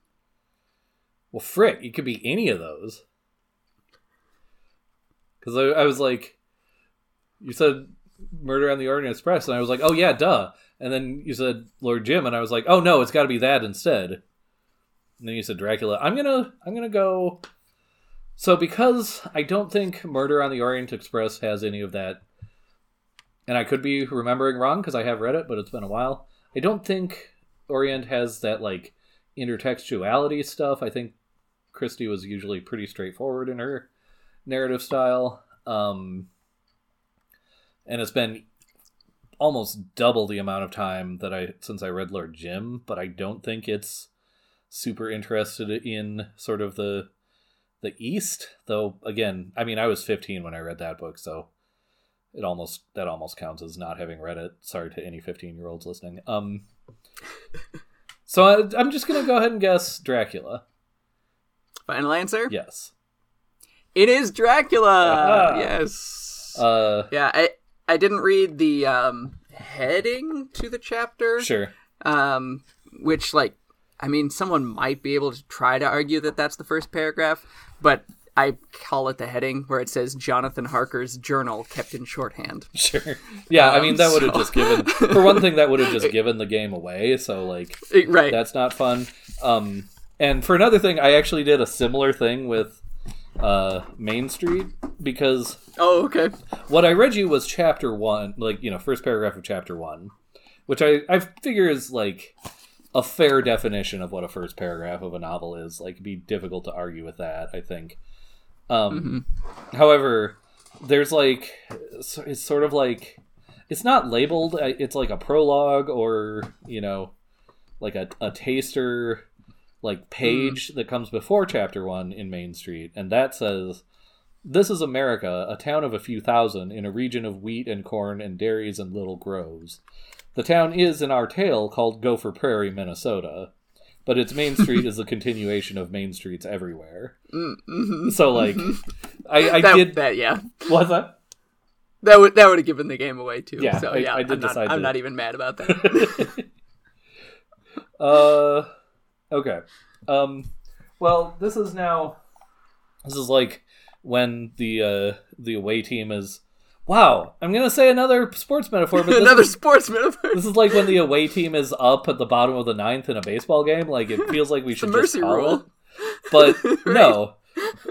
Well, frick, it could be any of those. Because I, I was like, you said Murder on the Orient Express, and I was like, oh yeah, duh. And then you said Lord Jim, and I was like, oh no, it's got to be that instead. And then you said Dracula. I'm gonna, I'm gonna go. So because I don't think Murder on the Orient Express has any of that, and I could be remembering wrong because I have read it, but it's been a while. I don't think Orient has that like intertextuality stuff. I think Christie was usually pretty straightforward in her narrative style, um, and it's been almost double the amount of time that I since I read Lord Jim, but I don't think it's super interested in sort of the the East. Though again, I mean, I was fifteen when I read that book, so it almost that almost counts as not having read it. Sorry to any fifteen-year-olds listening. Um, so I, I'm just gonna go ahead and guess Dracula. Final answer? Yes. It is Dracula! Uh-huh. Yes. Uh, yeah, I I didn't read the um, heading to the chapter. Sure. Um, which, like, I mean, someone might be able to try to argue that that's the first paragraph, but I call it the heading where it says Jonathan Harker's journal kept in shorthand. Sure. Yeah, um, I mean, that would have so. just given, for one thing, that would have just given the game away. So, like, right. that's not fun. Um, and for another thing, I actually did a similar thing with uh, Main Street because. Oh, okay. What I read you was chapter one, like, you know, first paragraph of chapter one, which I, I figure is like a fair definition of what a first paragraph of a novel is. Like, it'd be difficult to argue with that, I think. Um, mm-hmm. However, there's like, it's sort of like, it's not labeled. It's like a prologue or, you know, like a, a taster, like page mm. that comes before chapter one in Main Street. And that says, "This is America, a town of a few thousand in a region of wheat and corn and dairies and little groves. The town is, in our tale, called Gopher Prairie, Minnesota, but its Main Street is the continuation of Main Streets everywhere." Mm-hmm. So, like, mm-hmm. I, I that, did that. Yeah, what's that? That would that would have given the game away too. Yeah, so I, yeah, I did I'm decide. Not, to... I'm not even mad about that. uh, okay. Um, well, this is now. This is like when the uh, the away team is. Wow, I'm going to say another sports metaphor. But another is, sports metaphor. This is like when the away team is up at the bottom of the ninth in a baseball game. Like, it feels like we should just call rule. It. But right. no.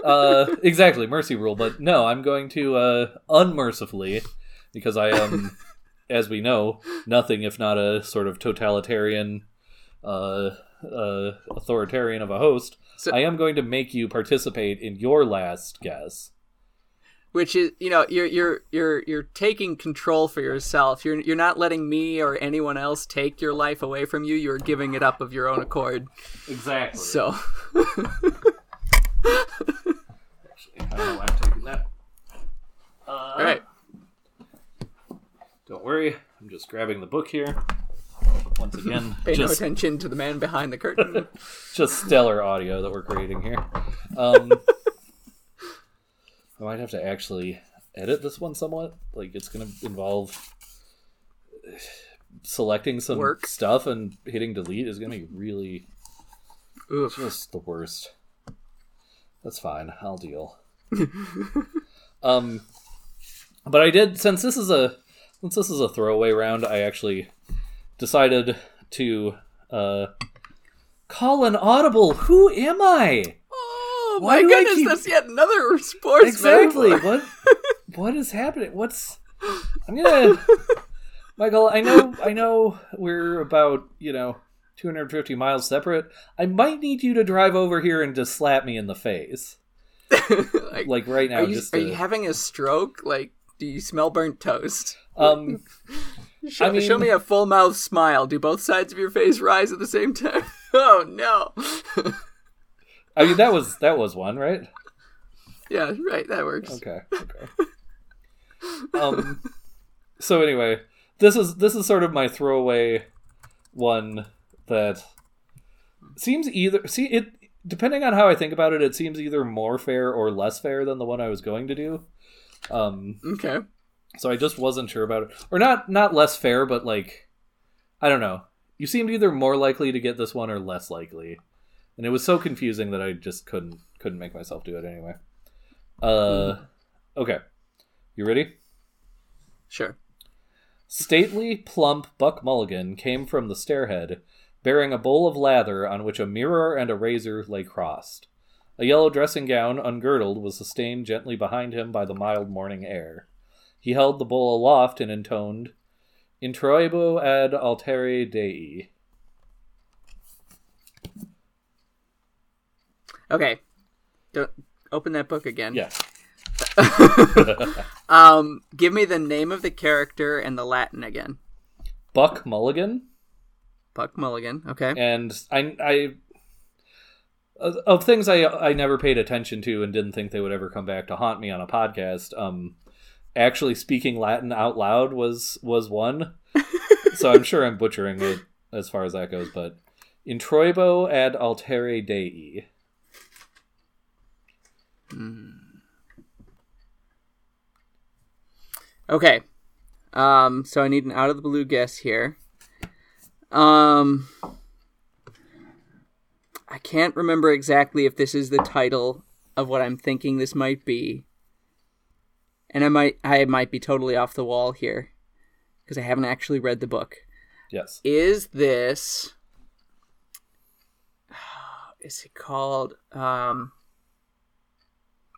Uh, exactly, mercy rule. But no, I'm going to uh, unmercifully, because I am, as we know, nothing if not a sort of totalitarian, uh, uh, authoritarian of a host. So- I am going to make you participate in your last guess. Which is, you know, you're you're you're you're taking control for yourself. You're you're not letting me or anyone else take your life away from you. You're giving it up of your own accord. Exactly. So. Actually, I don't know why I'm taking that. Uh, All right. Don't worry. I'm just grabbing the book here. Once again, pay just... no attention to the man behind the curtain. Just stellar audio that we're creating here. Um... I might have to actually edit this one somewhat. Like, it's going to involve selecting some Work. stuff and hitting delete is going to be really Oof. just the worst. That's fine. I'll deal. um, but I did, since this is a since this is a throwaway round, I actually decided to uh, call an audible. Who am I? Why My goodness, keep... that's yet another sports Exactly. Metaphor. What what is happening? What's I'm gonna Michael, I know I know we're about, you know, two hundred and fifty miles separate. I might need you to drive over here and just slap me in the face. like, like right now. Are you, just to... are you having a stroke? Like, do you smell burnt toast? Um show, I mean... show me a full mouth smile. Do both sides of your face rise at the same time? Oh no. I mean, that was that was one, right? Yeah, right. That works. Okay. Okay. um. So anyway, this is this is sort of my throwaway one that seems either see it depending on how I think about it, it seems either more fair or less fair than the one I was going to do. Um. Okay. So I just wasn't sure about it, or not not less fair, but like I don't know. You seemed either more likely to get this one or less likely. And it was so confusing that I just couldn't couldn't make myself do it anyway. Uh, okay. You ready? Sure. Stately, plump Buck Mulligan came from the stairhead, bearing a bowl of lather on which a mirror and a razor lay crossed. A yellow dressing gown, ungirdled, was sustained gently behind him by the mild morning air. He held the bowl aloft and intoned, "Introebo ad altare Dei." Okay, don't open that book again. Yeah. um, give me the name of the character and the Latin again. Buck Mulligan. Buck Mulligan. Okay. And I, I of things I I never paid attention to and didn't think they would ever come back to haunt me on a podcast. Um, actually speaking Latin out loud was was one. So I'm sure I'm butchering it as far as that goes. But Introebo ad altare Dei. Mm. Okay, um, so I need an out of the blue guess here. Um, I can't remember exactly if this is the title of what I'm thinking this might be, and I might I might be totally off the wall here because I haven't actually read the book. Yes, is this? Is it called? Um,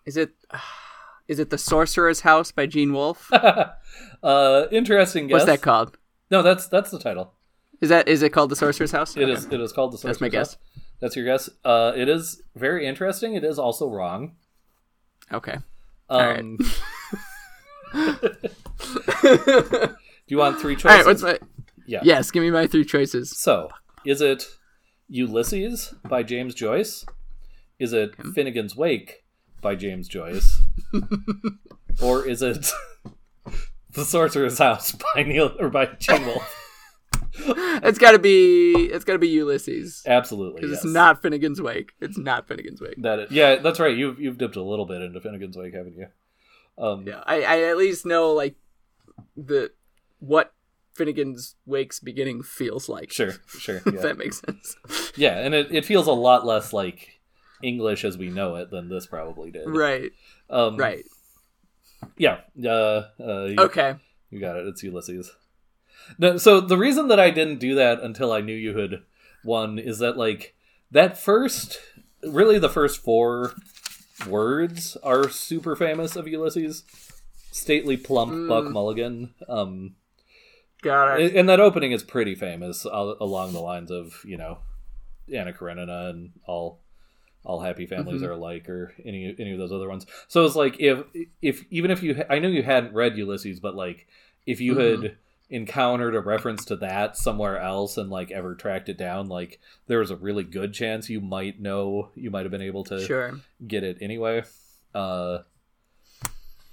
Is it, uh, is it The Sorcerer's House by Gene Wolfe? uh, interesting guess. What's that called? No, that's that's the title. Is that is it called The Sorcerer's House? It okay. is. It is called The Sorcerer's House. That's my guess. House. That's your guess. Uh, it is very interesting. It is also wrong. Okay. Um, All right. Do you want three choices? All right. What's my? Yeah. Yes. Give me my three choices. So, is it Ulysses by James Joyce? Is it okay. Finnegan's Wake by James Joyce? Or is it The Sorcerer's House by Neal or by Gene Wolfe? It's gotta be it's gotta be Ulysses. Absolutely. Because yes. It's not Finnegan's Wake. It's not Finnegan's Wake. That is, yeah, that's right. You've you've dipped a little bit into Finnegan's Wake, haven't you? Um, yeah. I, I at least know like the what Finnegan's Wake's beginning feels like. Sure, sure. Yeah. If that makes sense. Yeah, and it, it feels a lot less like English as we know it than this probably did. Right. Um, right. Yeah. Uh, uh, you, okay. You got it. It's Ulysses. No, so the reason that I didn't do that until I knew you had won is that, like, that first, really the first four words are super famous of Ulysses. Stately, plump, mm. Buck Mulligan. Um, got it. And that opening is pretty famous uh, along the lines of, you know, Anna Karenina and all all happy families mm-hmm. are alike, or any any of those other ones. So it's like, if if even if you, ha- I know you hadn't read Ulysses, but, like, if you mm-hmm. had encountered a reference to that somewhere else and, like, ever tracked it down, like, there was a really good chance you might know, you might have been able to sure. get it anyway. Uh,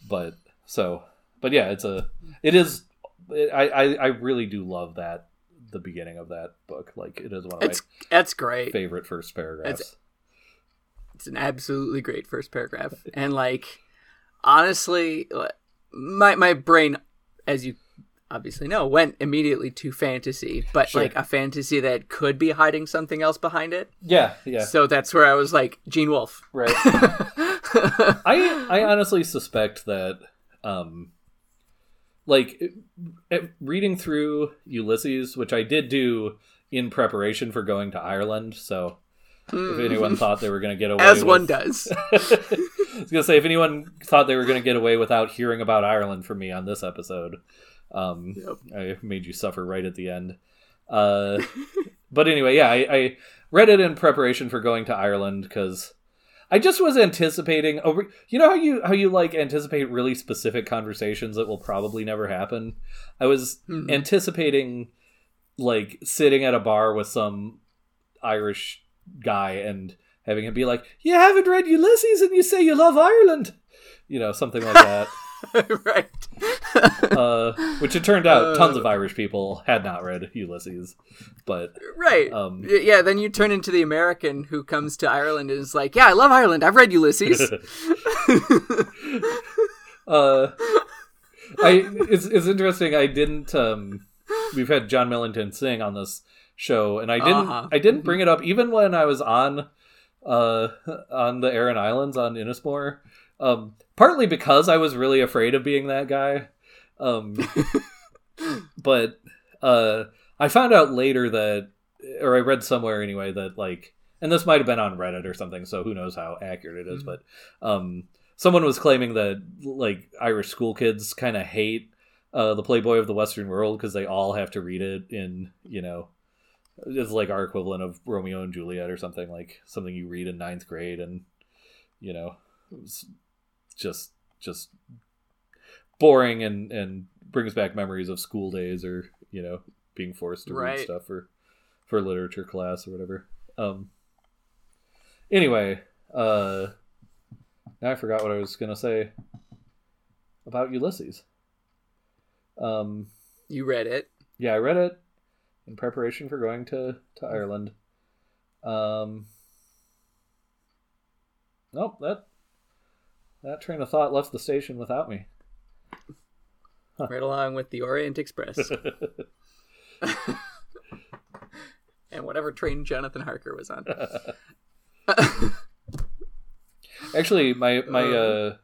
but so, but yeah, it's a, it is, it, I, I, I really do love that, the beginning of that book. Like, it is one of it's, my that's great. favorite first paragraphs. It's, it's an absolutely great first paragraph. And, like, honestly, my, my brain, as you obviously no went immediately to fantasy, but sure. like a fantasy that could be hiding something else behind it. Yeah, yeah. So that's where I was like, Gene Wolfe. Right. I I honestly suspect that um like it, it, reading through Ulysses, which I did do in preparation for going to Ireland, so mm. if anyone thought they were going to get away as with... one does. I was going to say, if anyone thought they were going to get away without hearing about Ireland from me on this episode, um yep. I made you suffer right at the end. Uh but anyway, yeah, I, I read it in preparation for going to Ireland because I just was anticipating over you know how you how you like anticipate really specific conversations that will probably never happen. I was mm-hmm. anticipating like sitting at a bar with some Irish guy and having him be like, "You haven't read Ulysses and you say you love Ireland," you know, something like that. Right. uh, which it turned out tons of Irish people had not read Ulysses, but right. Um, yeah. Then you turn into the American who comes to Ireland and is like, "Yeah, I love Ireland. I've read Ulysses." uh, I it's it's interesting. I didn't. Um, we've had John Millington sing on this show, and I didn't. Uh-huh. I didn't bring it up even when I was on uh, on the Aran Islands on Innismore. Um, partly because I was really afraid of being that guy. Um, but, uh, I found out later that, or I read somewhere anyway, that like, and this might've been on Reddit or something, so who knows how accurate it is, mm-hmm. but, um, someone was claiming that like Irish school kids kind of hate, uh, the Playboy of the Western World because they all have to read it in, you know, it's like our equivalent of Romeo and Juliet or something, like something you read in ninth grade and, you know, it was just just boring and, and brings back memories of school days or, you know, being forced to right. read stuff for, for literature class or whatever. Um, anyway, uh, now I forgot what I was going to say about Ulysses. Um, you read it. Yeah, I read it in preparation for going to, to Ireland. Um, nope, that... That train of thought left the station without me. Huh. Right along with the Orient Express. And whatever train Jonathan Harker was on. Actually, my, my uh,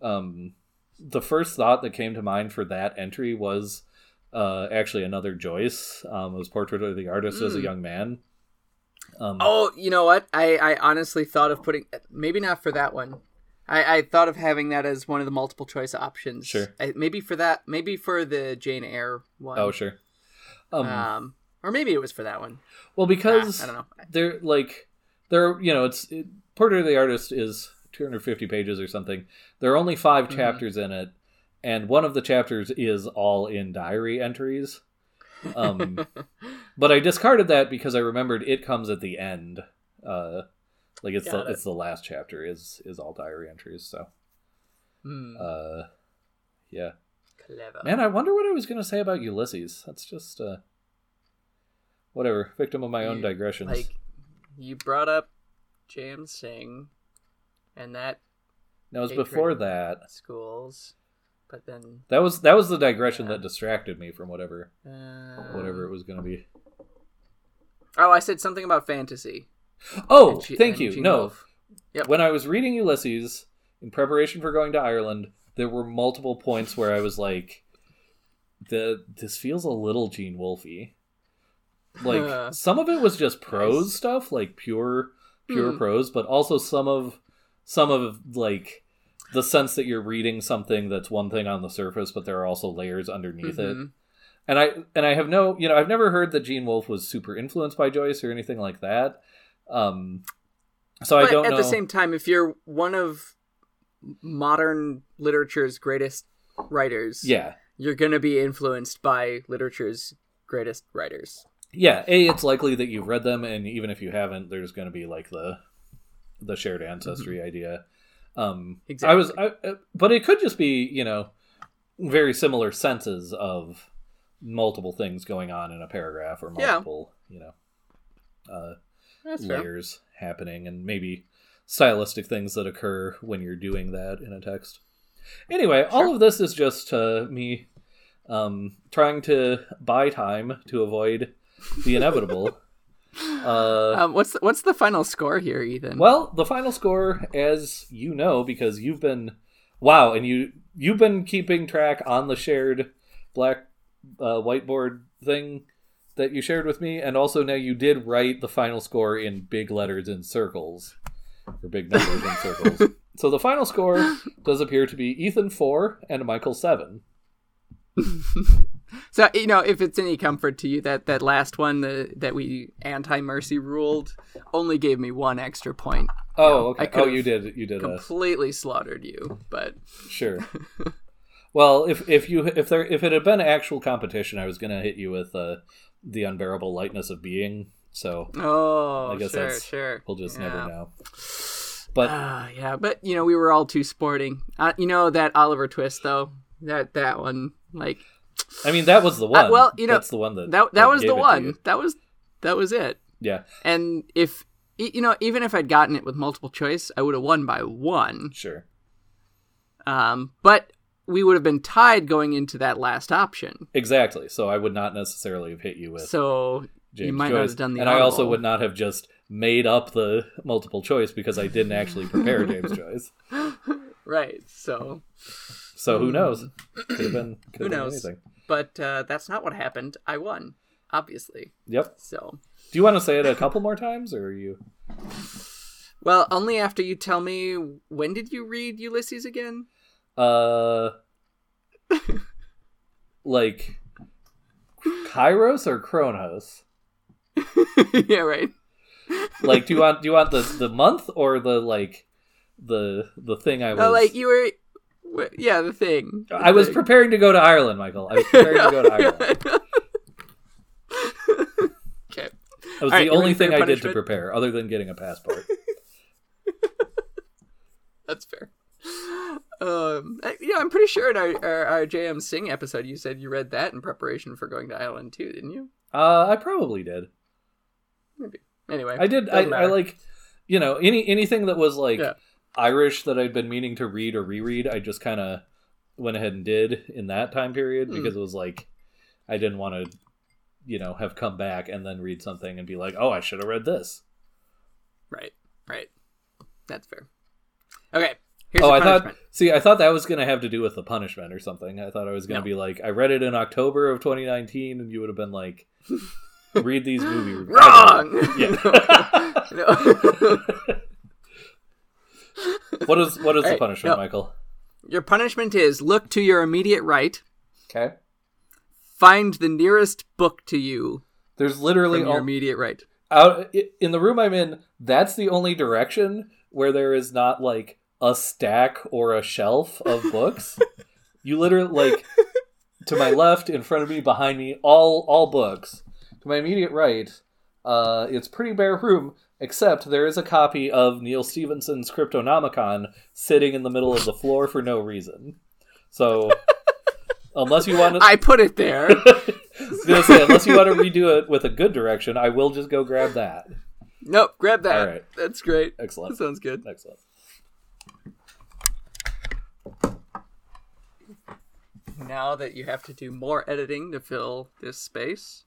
um, the first thought that came to mind for that entry was uh, actually another Joyce. Um, it was Portrait of the Artist mm. as a Young Man. Um, oh, you know what? I, I honestly thought of putting... Maybe not for that one. I, I thought of having that as one of the multiple choice options. Sure. I, maybe for that, maybe for the Jane Eyre one. Oh, sure. Um, um, Or maybe it was for that one. Well, because nah, I don't know. They're like, they're, you know, it's it, Portrait of the Artist is two hundred fifty pages or something. There are only five mm-hmm. chapters in it, and one of the chapters is all in diary entries. Um, but I discarded that because I remembered it comes at the end. Uh, like it's the, it. it's the last chapter is is all diary entries. So, mm. uh, yeah, clever man. I wonder what I was going to say about Ulysses. That's just. Uh, Whatever, victim of my own you, digressions. Like, you brought up J M. Synge, and that. That was before that. Schools, but then that was that was the digression yeah. that distracted me from whatever, um, whatever it was going to be. Oh, I said something about fantasy. Oh, G- thank you. Gene no, yep. When I was reading Ulysses in preparation for going to Ireland, there were multiple points where I was like, "The this feels a little Gene Wolfe-y." Like, uh, some of it was just prose nice. stuff, like pure pure mm. prose, but also some of, some of, like, the sense that you're reading something that's one thing on the surface, but there are also layers underneath mm-hmm. it. And I and I have no, you know, I've never heard that Gene Wolfe was super influenced by Joyce or anything like that. Um, so but I don't at know. At the same time, if you're one of modern literature's greatest writers, yeah. you're going to be influenced by literature's greatest writers. Yeah, A, it's likely that you've read them, and even if you haven't, there's going to be, like, the the shared ancestry mm-hmm. idea. Um, exactly. I was, I, but it could just be, you know, very similar senses of multiple things going on in a paragraph or multiple, yeah. you know, uh, That's layers fair. happening, and maybe stylistic things that occur when you're doing that in a text. Anyway, sure. all of this is just uh, me um, trying to buy time to avoid... the inevitable. Uh, um, what's the, what's the final score here, Ethan? Well, the final score, as you know, because you've been wow, and you you've been keeping track on the shared black uh, whiteboard thing that you shared with me, and also now you did write the final score in big letters in circles, or big numbers in circles. So the final score does appear to be Ethan four and Michael seven. So, you know, if it's any comfort to you, that, that last one the, that we anti-mercy ruled only gave me one extra point. Oh, you know, okay. I oh, you did. You did completely that. slaughtered you, but sure. Well, if if you if there if it had been actual competition, I was going to hit you with uh, the unbearable lightness of being. So, oh, I guess sure, that's, sure. We'll just yeah. never know. But uh, yeah, but you know, we were all too sporting. Uh, you know that Oliver Twist though. That that one like. I mean, that was the one. Uh, well, you know, that's the one that that, that, that was the one. That was that was it. Yeah. And if you know, even if I'd gotten it with multiple choice, I would have won by one. Sure. Um, but we would have been tied going into that last option. Exactly. So I would not necessarily have hit you with. So James you might Joyce. not have done the. And audible. I also would not have just made up the multiple choice because I didn't actually prepare James Joyce. Right. So. So who knows? Could have been, could who have been knows? Anything. But uh, that's not what happened. I won, obviously. Yep. So, do you want to say it a couple more times, or are you? Well, only after you tell me when did you read Ulysses again? Uh, like Kairos or Kronos? Yeah, right. Like, do you want do you want the the month or the like the the thing I was? Oh, like you were. Yeah, the thing. The I thing. was preparing to go to Ireland, Michael. I was preparing to go to Ireland. Okay. That was All the right, only thing I punishment? did to prepare, other than getting a passport. That's fair. Um, I, you know, I'm pretty sure in our, our, our J M. Synge episode, you said you read that in preparation for going to Ireland too, didn't you? Uh, I probably did. Maybe. Anyway, I did. I, I like, you know, any anything that was like. Yeah. Irish that I'd been meaning to read or reread, I just kind of went ahead and did in that time period because mm. it was like I didn't want to, you know, have come back and then read something and be like, oh, I should have read this. Right, right. That's fair. Okay, here's oh, the punishment. I thought, see, I thought that was going to have to do with the punishment or something. I thought I was going to no. be like, I read it in October of twenty nineteen, and you would have been like, read these movie reviews. Wrong! Yeah. No. No. What is what is right, the punishment, no. Michael? Your punishment is look to your immediate right. Okay. Find the nearest book to you. There's literally from your all, immediate right. Out in the room I'm in, that's the only direction where there is not like a stack or a shelf of books. You literally like to my left, in front of me, behind me, all all books. To my immediate right, uh, it's pretty bare room, except there is a copy of Neal Stephenson's Cryptonomicon sitting in the middle of the floor for no reason. So, unless you want to... I put it there. I was going to say, unless you want to redo it with a good direction, I will just go grab that. Nope, grab that. All right. That's great. Excellent. That sounds good. Excellent. Now that you have to do more editing to fill this space...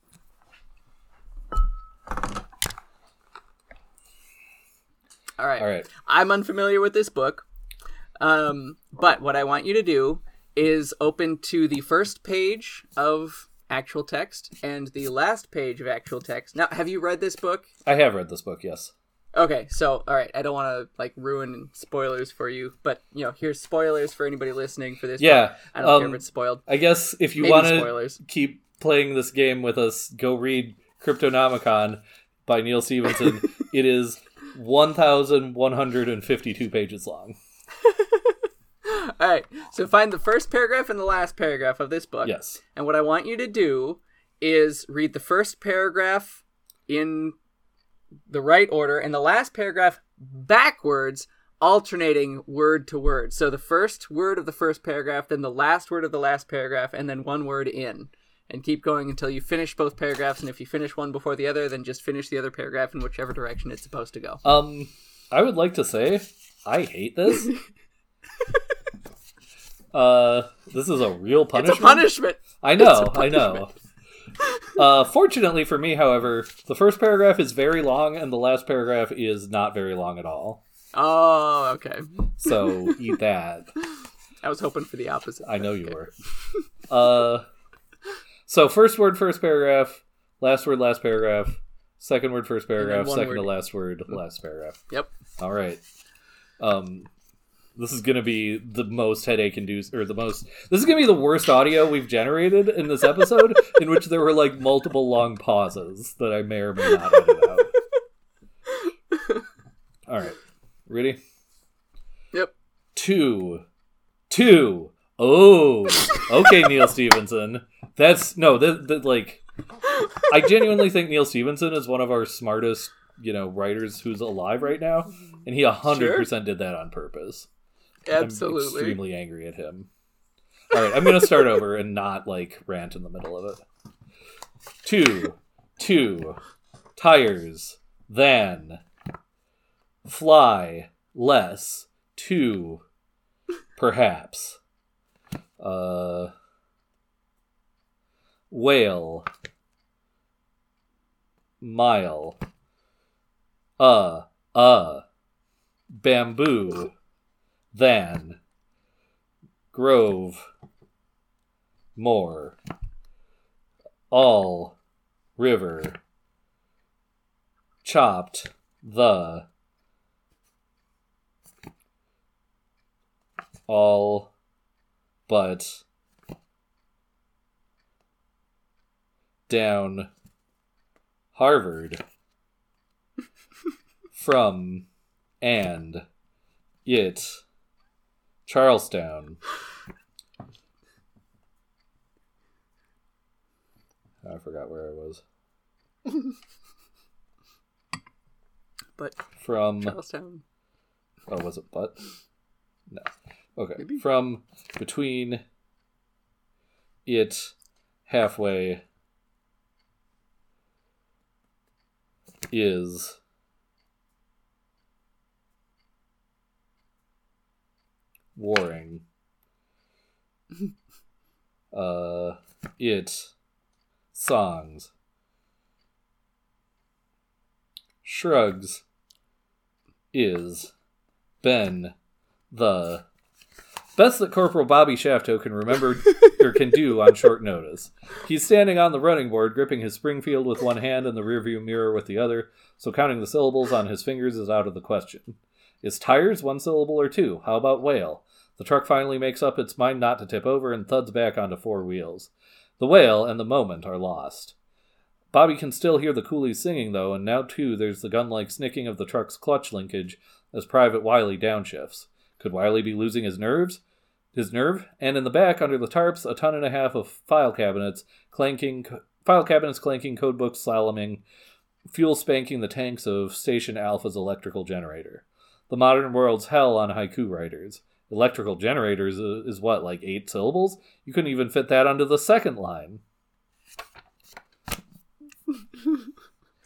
All right. All right. I'm unfamiliar with this book, um, but what I want you to do is open to the first page of actual text and the last page of actual text. Now, have you read this book? I have read this book, yes. Okay, so, all right, I don't want to, like, ruin spoilers for you, but, you know, here's spoilers for anybody listening for this yeah, book. I don't um, care if it's spoiled. I guess if you want to keep playing this game with us, go read Cryptonomicon by Neal Stephenson. It is... one thousand one hundred fifty-two pages long. All right, so find the first paragraph and the last paragraph of this book. Yes. And what I want you to do is read the first paragraph in the right order and the last paragraph backwards, alternating word to word. So the first word of the first paragraph, then the last word of the last paragraph, and then one word in. And keep going until you finish both paragraphs, and if you finish one before the other, then just finish the other paragraph in whichever direction it's supposed to go. Um, I would like to say, I hate this. uh, this is a real punishment. It's a punishment! I know, punishment. I know. Uh, fortunately for me, however, the first paragraph is very long, and the last paragraph is not very long at all. Oh, okay. So, eat that. I was hoping for the opposite. I know okay. you were. Uh... So, first word, first paragraph, last word, last paragraph, second word, first paragraph, second word. to last word, last paragraph. Yep. All right. Um, this is going to be the most headache-inducing, or the most, this is going to be the worst audio we've generated in this episode, in which there were, like, multiple long pauses that I may or may not edit out. All right. Ready? Yep. Two. Two. Oh, okay, Neal Stephenson. That's, no, that, that, like, I genuinely think Neal Stephenson is one of our smartest, you know, writers who's alive right now, and he one hundred percent sure. did that on purpose. Absolutely. I'm extremely angry at him. All right, I'm going to start over and not, like, rant in the middle of it. Two, two, tires, then, fly, less, two, perhaps. Uh, whale, mile, uh, uh, bamboo, than, grove, more, all, river, chopped, the, all, but down Harvard from and it Charlestown. I forgot where I was. But from Charlestown. Oh, was it but? No. Okay, maybe. From between it halfway is warring. uh, it songs shrugs is been the best that Corporal Bobby Shafto can remember or can do on short notice. He's standing on the running board, gripping his Springfield with one hand and the rearview mirror with the other, so counting the syllables on his fingers is out of the question. Is tires one syllable or two? How about whale? The truck finally makes up its mind not to tip over and thuds back onto four wheels. The whale and the moment are lost. Bobby can still hear the coolies singing, though, and now, too, there's the gun-like snicking of the truck's clutch linkage as Private Wiley downshifts. Could Wiley be losing his nerves? His nerve? And in the back, under the tarps, a ton and a half of file cabinets clanking, file cabinets clanking, code books slaloming, fuel spanking the tanks of Station Alpha's electrical generator. The modern world's hell on haiku writers. Electrical generators is what, like eight syllables? You couldn't even fit that onto the second line.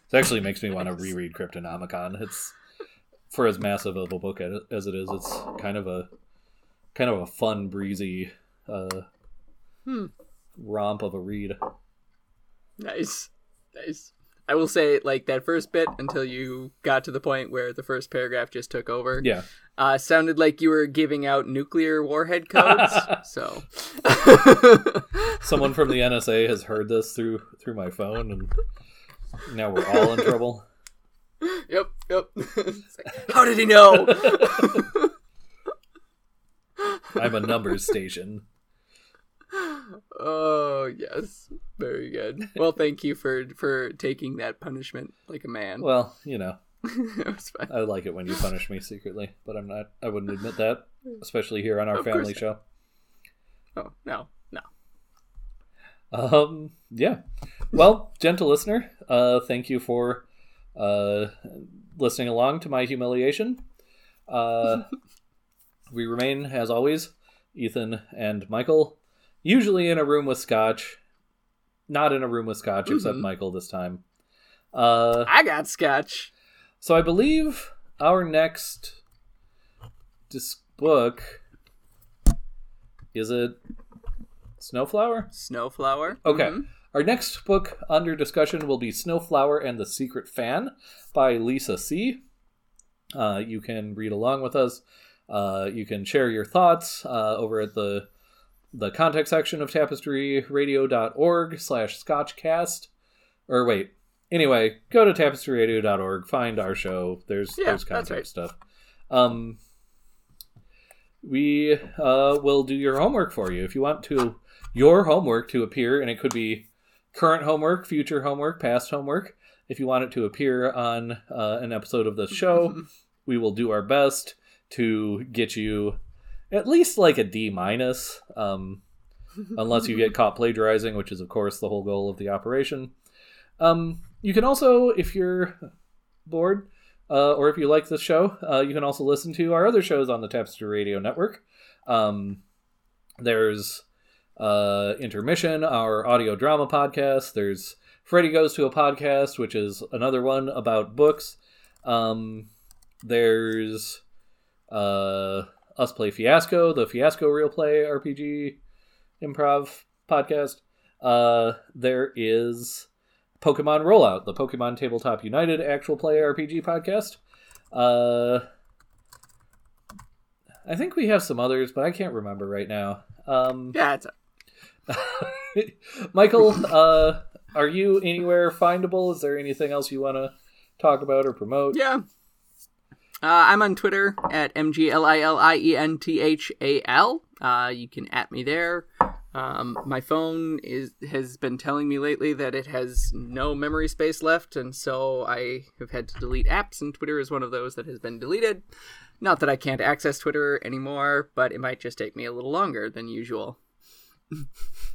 This actually makes me want to reread Cryptonomicon. It's, for as massive of a book as it is, it's kind of a kind of a fun, breezy uh, hmm. romp of a read. Nice. Nice. I will say, like, that first bit until you got to the point where the first paragraph just took over. Yeah. Uh, sounded like you were giving out nuclear warhead codes. So. Someone from the N S A has heard this through through my phone, and now we're all in trouble. Yep, yep. It's like, how did he know? I'm a numbers station. Oh, yes. Very good. Well, thank you for, for taking that punishment like a man. Well, you know. It was fine. I like it when you punish me secretly, but I'm not, I wouldn't admit that, especially here on our of family show. Not. Oh, no. No. Um, yeah. Well, gentle listener, uh, thank you for uh, listening along to my humiliation. Uh, we remain, as always, Ethan and Michael. Usually in a room with scotch. Not in a room with scotch, mm-hmm. except Michael this time. Uh, I got scotch. So I believe our next disc- book, is it Snowflower? Snowflower. Okay. Mm-hmm. Our next book under discussion will be Snowflower and the Secret Fan by Lisa C. Uh, you can read along with us. Uh, you can share your thoughts uh, over at the... the contact section of tapestryradio.org slash scotchcast. Or wait. Anyway, go to tapestry radio dot org, find our show. There's yeah, there's contact right. stuff. Um, we uh, will do your homework for you. If you want to your homework to appear, and it could be current homework, future homework, past homework. If you want it to appear on uh, an episode of the show, we will do our best to get you at least like a D minus, um, unless you get caught plagiarizing, which is, of course, the whole goal of the operation. Um, you can also, if you're bored, uh, or if you like this show, uh, you can also listen to our other shows on the Tapestry Radio Network. Um, there's uh, Intermission, our audio drama podcast. There's Freddy Goes to a Podcast, which is another one about books. Um, there's... Uh, Us Play Fiasco, the Fiasco Real Play R P G improv podcast. Uh, there is Pokemon Rollout, the Pokemon Tabletop United actual play R P G podcast. Uh, I think we have some others, but I can't remember right now. Um, yeah, it's a... Michael, uh, are you anywhere findable? Is there anything else you want to talk about or promote? Yeah. Uh, I'm on Twitter at M G L I L I E N T H A L. Uh, you can at me there. Um, my phone is has been telling me lately that it has no memory space left, and so I have had to delete apps, and Twitter is one of those that has been deleted. Not that I can't access Twitter anymore, but it might just take me a little longer than usual.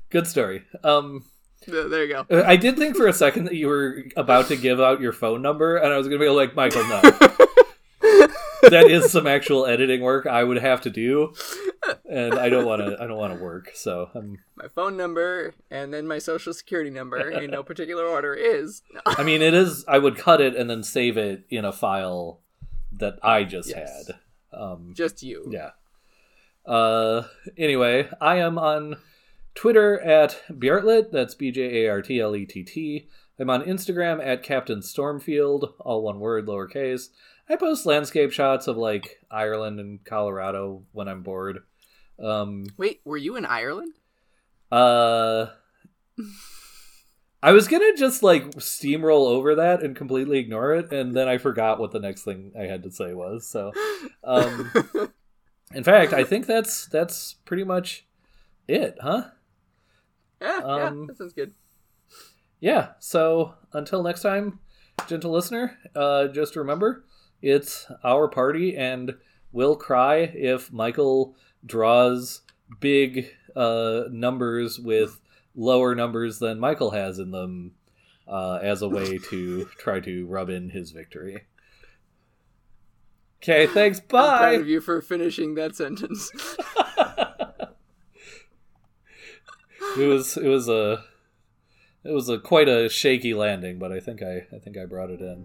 Good story. Um... There you go. I did think for a second that you were about to give out your phone number, and I was going to be like, Michael, no. That is some actual editing work I would have to do, and I don't want to. I don't want to work. So um, my phone number and then my social security number in no particular order is. I mean, it is. I would cut it and then save it in a file that I just yes. had. Um, just you. Yeah. Uh. Anyway, I am on Twitter at Bartlett. That's B J A R T L E T T. I'm on Instagram at Captain Stormfield, all one word, lowercase. I post landscape shots of, like, Ireland and Colorado when I'm bored. Um, Wait, were you in Ireland? Uh, I was going to just, like, steamroll over that and completely ignore it, and then I forgot what the next thing I had to say was. So, um, in fact, I think that's that's pretty much it, huh? Yeah, um, yeah, that sounds good. yeah, so until next time, gentle listener, uh, just remember, it's our party, and we'll cry if Michael draws big uh, numbers with lower numbers than Michael has in them uh, as a way to try to rub in his victory. Okay, thanks, bye! I'm proud of you for finishing that sentence. It was it was a it was a quite a shaky landing, but I think I I think I brought it in.